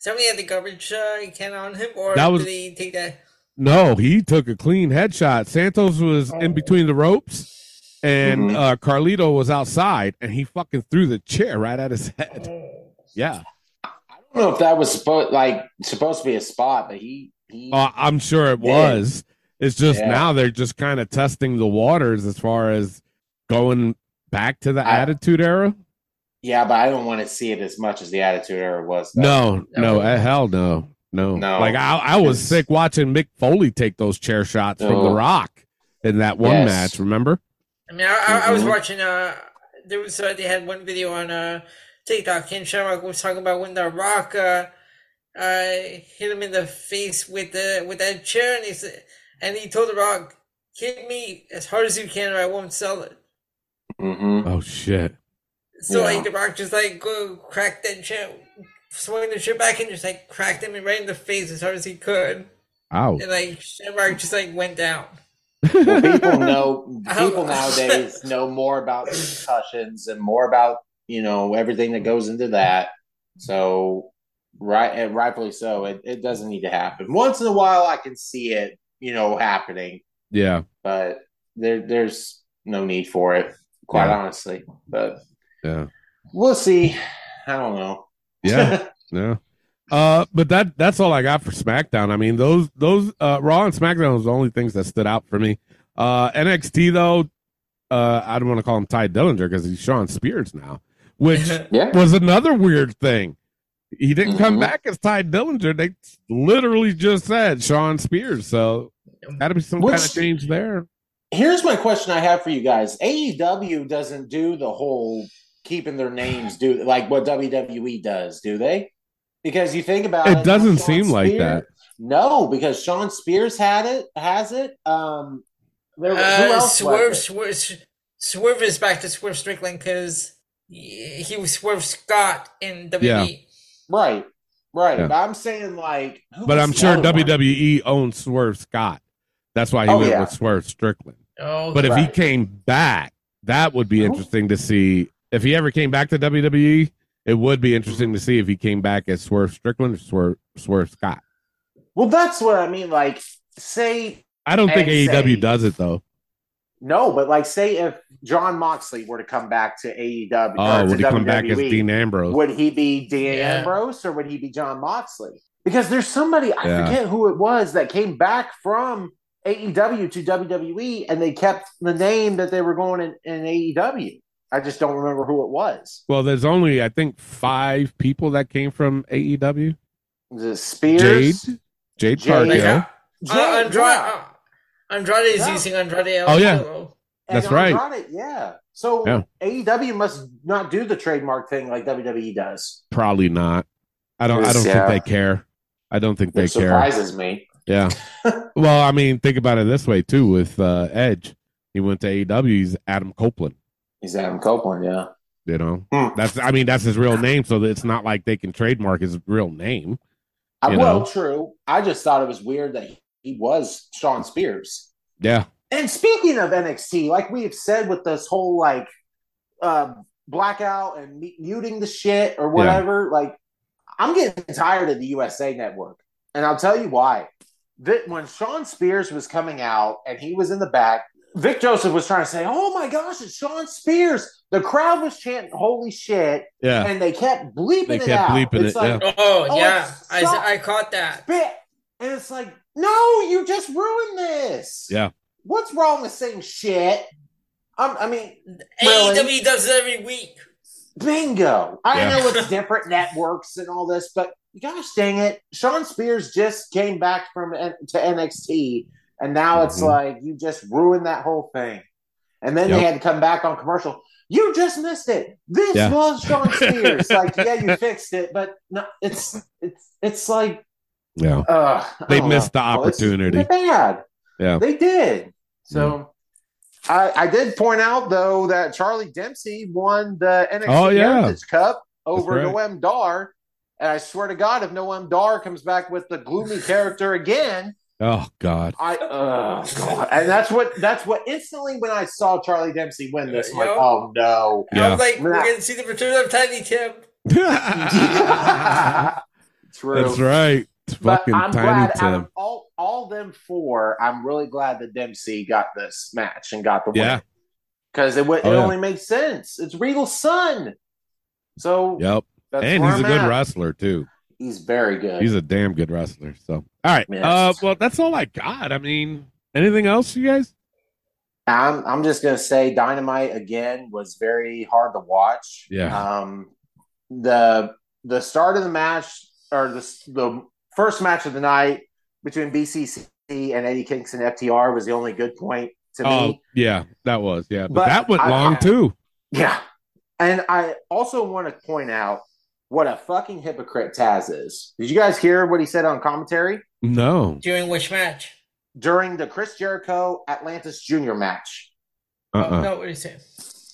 somebody had the garbage uh, can on him, or that was, did he take that? No, he took a clean headshot. Santos was oh. in between the ropes. And mm-hmm. uh, Carlito was outside, and he fucking threw the chair right at his head. Yeah, I don't know if that was supposed like supposed to be a spot, but he. he uh, I'm sure it did. was. It's just yeah. now they're just kind of testing the waters as far as going back to the I, Attitude Era. Yeah, but I don't want to see it as much as the Attitude Era was. Though. No, no, okay. hell no, no, no. Like I, I was sick watching Mick Foley take those chair shots no. from The Rock in that one yes. match. Remember? I mean, I, mm-hmm. I was watching. Uh, there was uh, they had one video on uh, TikTok. Ken Shamrock was talking about when The Rock uh, uh, hit him in the face with the with that chair, and he said, and he told The Rock, "Hit me as hard as you can, or I won't sell it." Mm-hmm. Oh shit! So yeah. like The Rock just like go crack that chair, swung the chair back, and just like cracked him right in the face as hard as he could. Ow! And like Shamrock just like went down. Well, people know people nowadays know more about concussions and more about, you know, everything that goes into that. So right and rightfully so, it, it doesn't need to happen. Once in a while I can see it, you know, happening. Yeah. But there there's no need for it, quite yeah. honestly. But yeah. We'll see. I don't know. Yeah. yeah. Uh, but that that's all I got for SmackDown. I mean, those those uh, Raw and SmackDown was the only things that stood out for me. Uh, N X T though, uh, I don't want to call him Ty Dillinger because he's Sean Spears now, which yeah. was another weird thing. He didn't come mm-hmm. back as Ty Dillinger. They literally just said Sean Spears. So had to be some which, kind of change there. Here's my question I have for you guys: A E W doesn't do the whole keeping their names do like what W W E does, do they? Because you think about it, it doesn't seem like that. No, because Sean Spears had it, has it. Um, there, uh, who else Swerve, Swerve, Swerve is back to Swerve Strickland because he was Swerve Scott in W W E. Yeah. Right, right. Yeah. But I'm saying like, who but I'm sure W W E one? Owns Swerve Scott. That's why he oh, went yeah. with Swerve Strickland. Oh, but if right. he came back, that would be interesting to see. If he ever came back to W W E, it would be interesting to see if he came back as Swerve Strickland or Swerve, Swerve Scott. Well, that's what I mean. Like, say... I don't think A E W say, does it, though. No, but, like, say if John Moxley were to come back to A E W... Oh, would he W W E, come back as Dean Ambrose? Would he be Dean yeah. Ambrose or would he be John Moxley? Because there's somebody, I yeah. forget who it was, that came back from A E W to W W E, and they kept the name that they were going in, in A E W. I just don't remember who it was. Well, there's only, I think, five people that came from A E W. The Spears? Jade? Jade Cargill. Uh, Andrade, uh, Andrade is yeah. using Andrade. El oh, yeah. Polo. That's Andrade, right. Yeah. So yeah. A E W must not do the trademark thing like W W E does. Probably not. I don't I don't yeah. think they care. I don't think it they surprises care. Surprises me. Yeah. Well, I mean, think about it this way, too, with uh, Edge. He went to A E W. He's Adam Copeland. He's Adam Copeland, yeah. You know? Mm. that's. I mean, that's his real name, so it's not like they can trademark his real name. You well, know. True. I just thought it was weird that he was Sean Spears. Yeah. And speaking of N X T, like we have said with this whole, like, uh, blackout and muting the shit or whatever, yeah. like, I'm getting tired of the U S A Network. And I'll tell you why. That when Sean Spears was coming out and he was in the back, Vic Joseph was trying to say, oh, my gosh, it's Sean Spears. The crowd was chanting, holy shit. Yeah. And they kept bleeping they it kept out. Bleeping it's it, like, yeah. Oh, oh, yeah. I, I caught that. Spit. And it's like, no, you just ruined this. Yeah. What's wrong with saying shit? I'm, I mean, A E W really? Does it every week. Bingo. I yeah. know it's different networks and all this, but gosh dang it. Sean Spears just came back from to N X T. And now it's mm-hmm. like, you just ruined that whole thing. And then yep. they had to come back on commercial. You just missed it. This yeah. was Sean Spears. Like, yeah, you fixed it, but no, it's it's it's like, yeah, uh, they missed know. the opportunity. Well, bad. Yeah, they did. So mm. I, I did point out though that Charlie Dempsey won the N X T oh, yeah. Heritage Cup over right. Noam Dar, and I swear to God, if Noam Dar comes back with the gloomy character again. Oh God! I uh, God. And that's what that's what instantly when I saw Charlie Dempsey win this, I'm like, oh no! Yeah. I was like, we're gonna see the return of Tiny Tim. True. That's right. It's but fucking I'm Tiny glad Tim. Out of all all them four, I'm really glad that Dempsey got this match and got the win. Yeah. Because it would, oh, it yeah. only makes sense. It's Regal's son. So yep, that's and he's I'm a good at. wrestler too. He's very good. He's a damn good wrestler. So, all right. Yes. Uh, well, that's all I got. I mean, anything else, you guys? I'm I'm just gonna say, Dynamite again was very hard to watch. Yeah. Um, the the start of the match, or the the first match of the night between B C C and Eddie Kingston F T R was the only good point to oh, me. Yeah, that was. Yeah, but, but that went I, long I, too. Yeah, and I also want to point out what a fucking hypocrite Taz is. Did you guys hear what he said on commentary? No. During which match? During the Chris Jericho Atlantis Junior match. Uh-uh. Oh, no, what he said.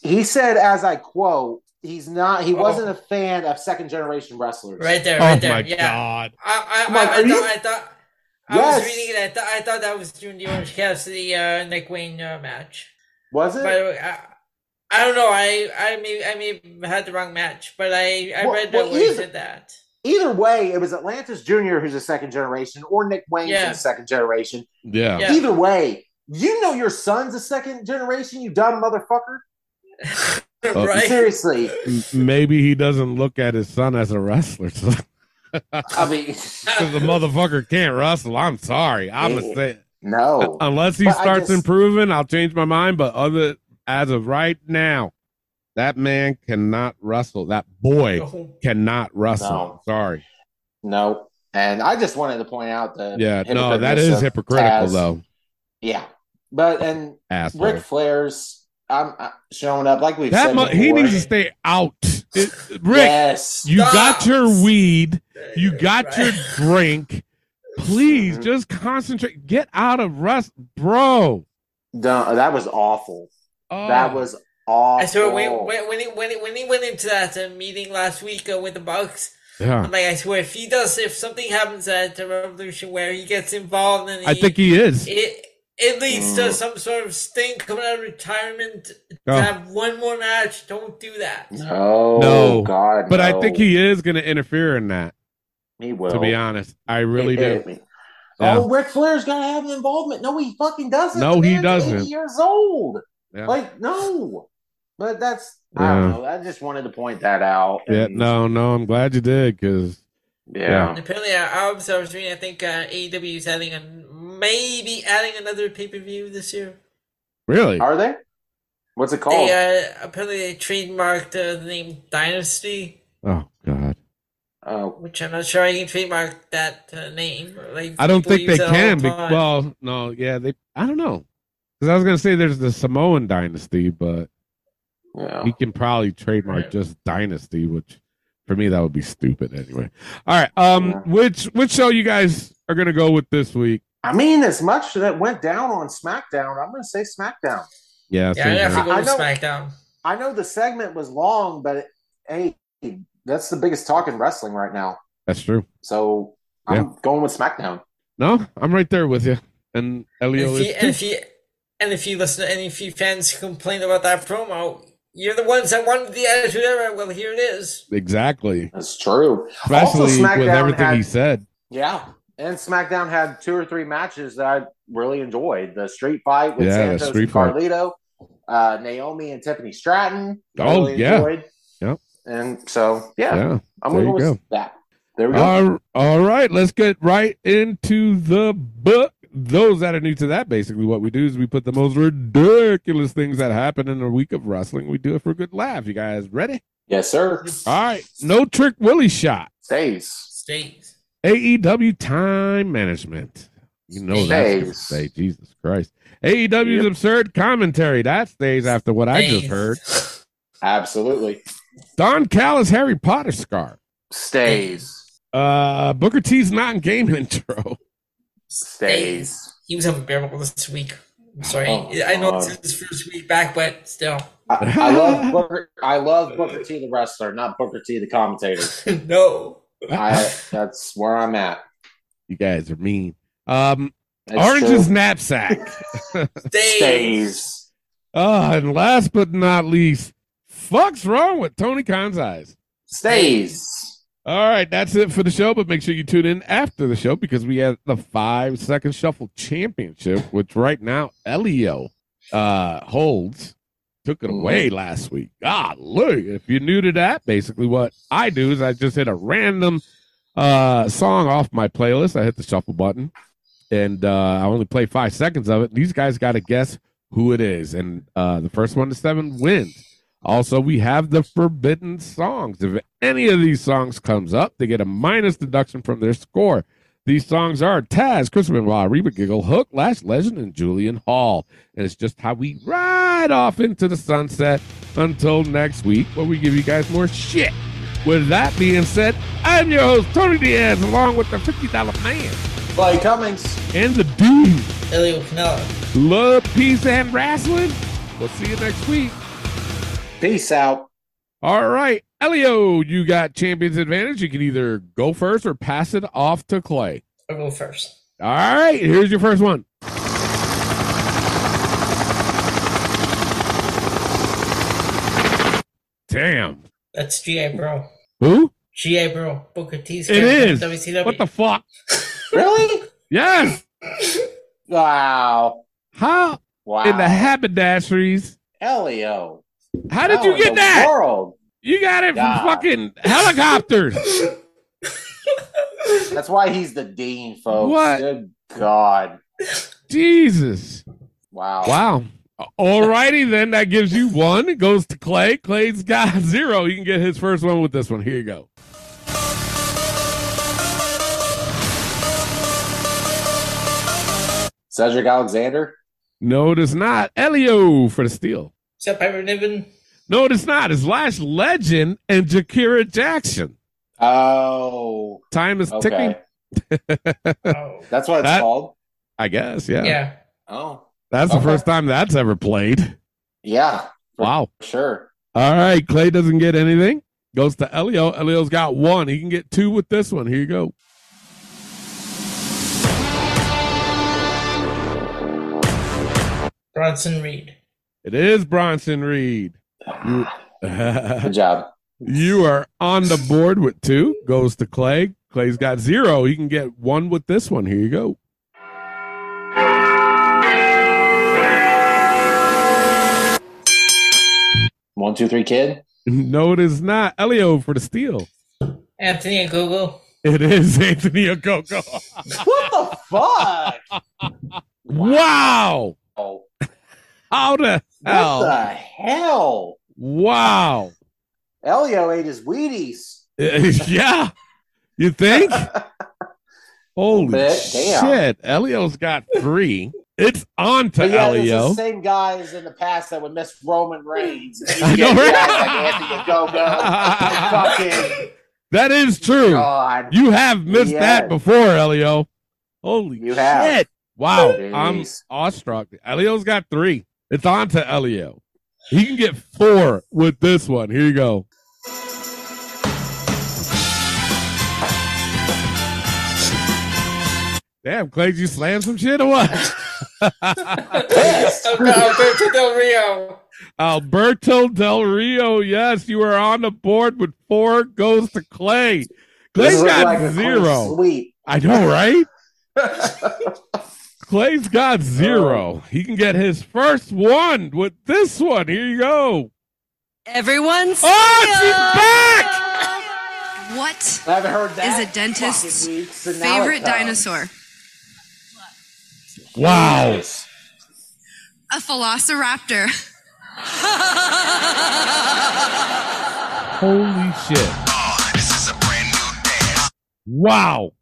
He said, as I quote, he's not, he oh. wasn't a fan of second generation wrestlers. Right there, right oh there. My yeah. God. I, I, I, like, I, I thought, I thought, I yes. was reading it. I thought, I thought that was during the Orange Cassidy uh, Nick Wayne uh, match. Was it? By the way, I, I don't know. I I may I may have had the wrong match, but I, I well, read that well, way said that. Either way, it was Atlantis Junior who's a second generation, or Nick Wayne's yeah. a second generation. Yeah. yeah. Either way, you know your son's a second generation, you dumb motherfucker. Right? Seriously. Maybe he doesn't look at his son as a wrestler. So. I mean, because the motherfucker can't wrestle. I'm sorry. I'm a say no. Unless he but starts just, improving, I'll change my mind. But other. As of right now, that man cannot wrestle. That boy cannot wrestle. No. Sorry. No. And I just wanted to point out that. Yeah, no, that is hypocritical, Taz. though. Yeah. But, and Ric Flair's I'm, I'm showing up like we've that said. Mu- he needs to stay out It, Rick, yes, you got your weed. You got right. your drink. Please just concentrate. Get out of rest, bro. No, that was awful. Oh. That was awful. I swear, when, when, he, when, he, when he went into that uh, meeting last week uh, with the Bucks, yeah. I'm like, I swear, if he does, if something happens at the Revolution where he gets involved, and he, I think he is. It, It leads to some sort of stink coming out of retirement. Oh. To have one more match, don't do that. No, no. God, but no. I think he is going to interfere in that. He will. To be honest, I really it do. Yeah. Oh, Ric Flair's going to have an involvement. No, he fucking doesn't. No, the he doesn't. eighty years old. Yeah. Like, no. But that's, yeah. I don't know. I just wanted to point that out. Yeah, no, no, I'm glad you did, because. Yeah. yeah. Apparently, I was reading, I think uh, A E W is having a Maybe adding another pay-per-view this year. Really? Are they? What's it called? They, uh, apparently they trademarked uh, the name Dynasty. Oh, God. Uh, Which I'm not sure I can trademark that uh, name. Like, I don't think they can. Be- well, no, yeah, they. I don't know. Because I was going to say there's the Samoan Dynasty, but yeah. he can probably trademark right. just Dynasty, which for me that would be stupid anyway. All right. Um, yeah. Which, which show you guys are going to go with this week? I mean, as much that went down on SmackDown, I'm going to say SmackDown. Yeah, yeah I have to go with SmackDown. I know the segment was long, but it, hey, that's the biggest talk in wrestling right now. That's true. So I'm yeah. going with SmackDown. No, I'm right there with you. And Elio is. And if you and if you listen, and if you fans complain about that promo, you're the ones that wanted the Attitude Era. Well, here it is. Exactly. That's true. Especially also, SmackDown with everything had, he said. Yeah. And SmackDown had two or three matches that I really enjoyed. The street fight with yeah, Santos and Carlito, uh, Naomi and Tiffany Stratton. Oh, really yeah. enjoyed. Yep. And so, yeah, yeah I'm going to go with that. There we go. Uh, all right, let's get right into the book. Those that are new to that, basically what we do is we put the most ridiculous things that happen in a week of wrestling. We do it for a good laugh. You guys ready? Yes, sir. All right. No trick Willie shot. Stays. Stays. A E W time management. You know that's gonna say, Jesus Christ. A E W's yep. absurd commentary. That stays after what stays. I just heard. Absolutely. Don Callis Harry Potter scarf. Stays. Uh, Booker T's non-game intro. Stays. He was unbearable this week. I'm sorry. Oh, I know it's his first week back, but still. I, I love Booker I love Booker T the wrestler, not Booker T the commentator. No. I, that's where I'm at. You guys are mean. Um, Orange's true. Knapsack. Stays. Oh, and last but not least, fuck's wrong with Tony Khan's eyes. Stays. All right, that's it for the show, but make sure you tune in after the show because we have the five-second shuffle championship, which right now Elio uh, holds. Took it away last week. God, look, if you're new to that, basically what I do is I just hit a random uh, song off my playlist. I hit the shuffle button, and uh, I only play five seconds of it. These guys got to guess who it is, and uh, the first one to seven wins. Also, we have the forbidden songs. If any of these songs comes up, they get a minus deduction from their score. These songs are Taz, Chris Benoit, Reba Giggle, Hook, Lash Legend, and Julian Hall. And it's just how we ride off into the sunset until next week where we give you guys more shit. With that being said, I'm your host, Tony Diaz, along with the fifty dollar man. Clay Cummings. And the dude. Elio Canella. Love, peace, and wrestling. We'll see you next week. Peace out. All right, Elio, you got champion's advantage. You can either go first or pass it off to Clay. I'll go first. All right, here's your first one. Damn. That's G I Bro. Who? G I Bro. Booker T's. It is. W C W. What the fuck? Really? Yes. Wow. How? Wow. In the haberdasheries. Elio. How did oh, you get that? World. You got it God. from fucking helicopters. That's why he's the dean, folks. What? Good God. Jesus. Wow. Wow. All righty, then. That gives you one. It goes to Clay. Clay's got zero. You can get his first one with this one. Here you go. Cedric Alexander? No, it is not. Elio for the steal. What's up, Piper Niven? No, it is not. It's Lash Legend and Jakira Jackson. Oh. Time is okay. ticking. Oh. That's what it's that, called? I guess, yeah. Yeah. Oh. That's okay. The first time that's ever played. Yeah. Wow. Sure. All right. Clay doesn't get anything. Goes to Elio. Elio's got one. He can get two with this one. Here you go. Bronson Reed. It is Bronson Reed. You, good job. You are on the board with two. Goes to Clay. Clay's got zero. He can get one with this one. Here you go. One, two, three, kid. No, it is not. Elio for the steal. Anthony Ogogo. It is Anthony Ogogo. What the fuck? Wow. Wow. How the hell? What the hell? Wow. Elio ate his Wheaties. Yeah. You think? Holy damn. Shit. Elio's got three. It's on to yeah, Elio. The same guys in the past that would miss Roman Reigns. I know, right? Like Anthony that is true. God. You have missed yes. that before, Elio. Holy you shit. Have. Wow. Jeez. I'm awestruck. Elio's got three. It's on to Elio. He can get four with this one. Here you go. Damn, Clay, did you slam some shit or what? Alberto Del Rio. Alberto Del Rio, yes, you are on the board with four. Goes to Clay. Clay's got like zero. Sweet. I know, right? Clay's got zero. He can get his first one with this one. Here you go. Everyone's. Oh, she's back. What? I haven't heard that. Is a dentist's week, so favorite dinosaur? Wow. Nice. A velociraptor. Holy shit. Oh, this is a brand new dance. Wow.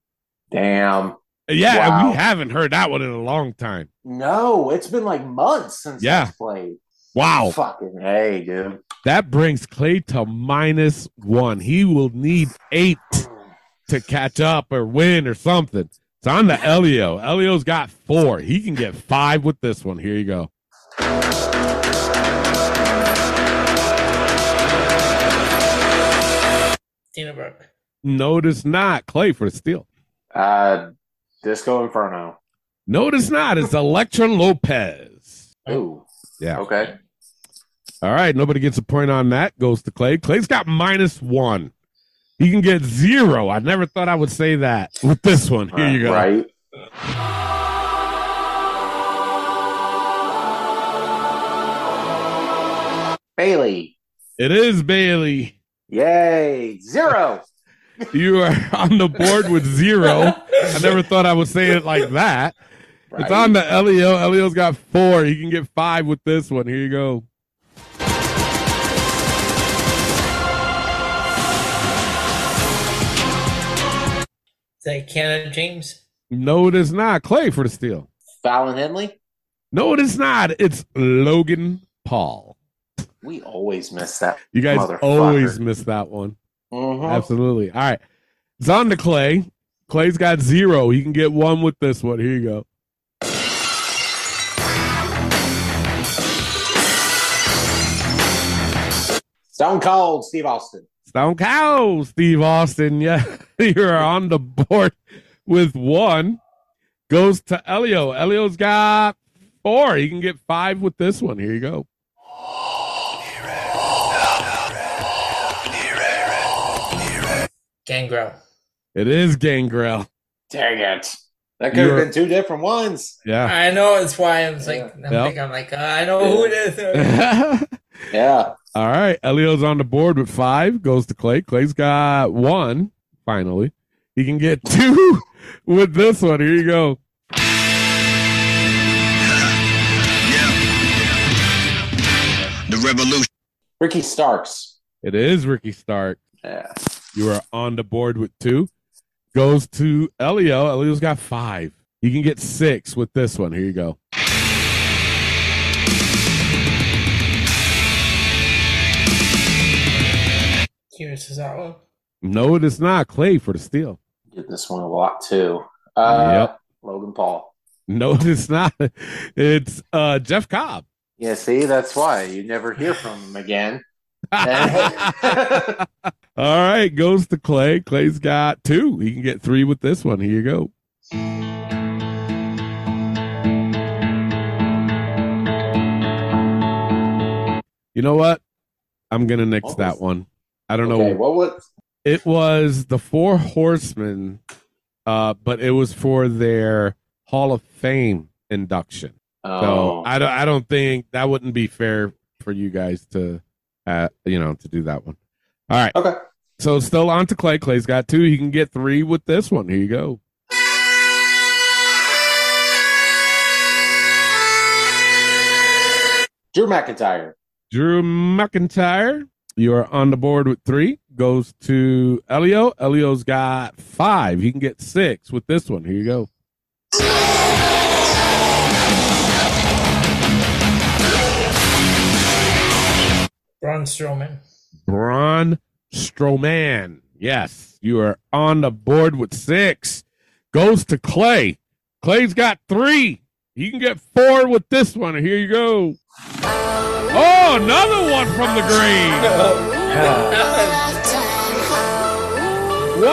Damn. Yeah, wow. We haven't heard that one in a long time. No, it's been like months since yeah. that's played. Wow. Fucking hey, dude. That brings Clay to minus one. He will need eight to catch up or win or something. It's on to Elio. Elio's got four. He can get five with this one. Here you go. Dana Brooke. No, it is not. Clay for the steal. Uh, Disco Inferno. No, it is not. It's Electra Lopez. Ooh. Yeah. Okay. All right. Nobody gets a point on that. Goes to Clay. Clay's got minus one. He can get zero. I never thought I would say that with this one. Here uh, you go. Right. Bailey. It is Bailey. Yay. Zero. You are on the board with zero. I never thought I would say it like that. Right. It's on to Elio. Elio's got four. He can get five with this one. Here you go. Is that Canada James? No, it is not. Clay for the steal. Fallon Henley? No, it is not. It's Logan Paul. We always miss that. You guys always miss that one. Uh-huh. Absolutely. All right. It's on to Clay. Clay's got zero. He can get one with this one. Here you go. Stone Cold Steve Austin. Stone Cold Steve Austin. Yeah. You're on the board with one. Goes to Elio. Elio's got four. He can get five with this one. Here you go. Gangrel. It is Gangrel. Dang it. That could You're... have been two different ones. Yeah. I know. That's why I was like, yeah. I'm, yep. thinking, I'm like, uh, I know who it is. Yeah. All right. Elio's on the board with five. Goes to Clay. Clay's got one. Finally, he can get two with this one. Here you go. Yeah. The Revolution. Ricky Starks. It is Ricky Stark. Yeah. You are on the board with two. Goes to Elio. Elio's got five. You can get six with this one. Here you go. Curious as that one. No, it is not. Clay for the steal. Get this one a lot too. Uh, yep. Logan Paul. No, it's not. It's uh, Jeff Cobb. Yeah, see, that's why you never hear from him again. All right, goes to Clay. Clay's got two. He can get three with this one. Here you go. You know what? I'm gonna nix what was, that one. I don't okay, know what was it was the Four Horsemen, uh, but it was for their Hall of Fame induction. Oh. So I don't. I don't think that wouldn't be fair for you guys to, uh, you know, to do that one. All right. Okay. So still on to Clay. Clay's got two. He can get three with this one. Here you go. Drew McIntyre. Drew McIntyre, you are on the board with three. Goes to Elio. Elio's got five. He can get six with this one. Here you go. Braun Strowman. Braun Strowman. Yes, you are on the board with six. Goes to Clay. Clay's got three. He can get four with this one. Here you go. Oh, another one from the green. Wow.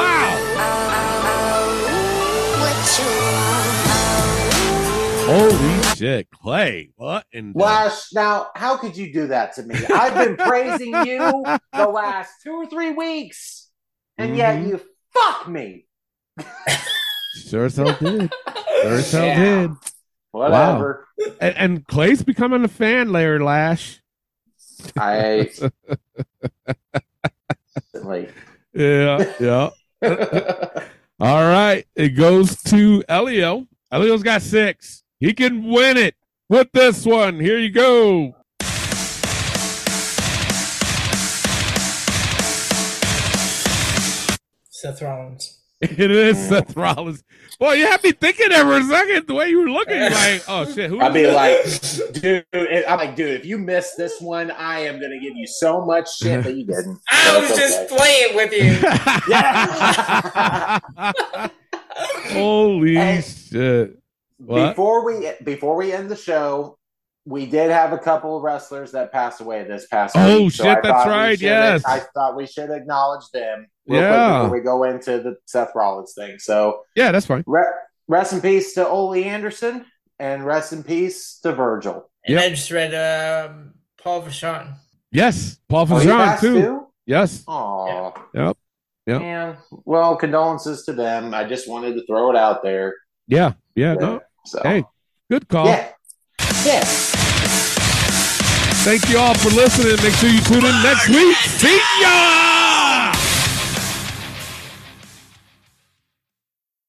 Holy shit, Clay. What in the... Lash, now, how could you do that to me? I've been praising you the last two or three weeks, and mm-hmm. yet you fuck me. Sure as hell did. Sure as hell yeah. did. Whatever. Wow. And, and Clay's becoming a fan, Larry Lash. I... like... Yeah, yeah. All right, it goes to Elio. Elio's got six. He can win it with this one. Here you go. Seth Rollins. It is Seth Rollins. Boy, you have me thinking there for a second. The way you were looking, like, oh shit. Who I'd be this? Like, dude. I'm like, dude. If you miss this one, I am gonna give you so much shit that you didn't. I was just okay. playing with you. Yeah. Holy and shit. What? Before we before we end the show, we did have a couple of wrestlers that passed away this past oh, week. Oh, shit, so that's right, yes. I thought we should acknowledge them real yeah. quick before we go into the Seth Rollins thing. So yeah, that's fine. Re- rest in peace to Ole Anderson, and rest in peace to Virgil. And yep. I just read um, Paul Vachon. Yes, Paul Vachon, oh, too. too. Yes. Aw. Yeah. Yep. Yeah. And, well, condolences to them. I just wanted to throw it out there. Yeah. Yeah. yeah. No. So. Hey, good call. Yeah. yeah. Thank you all for listening. Make sure you tune in next week. See ya.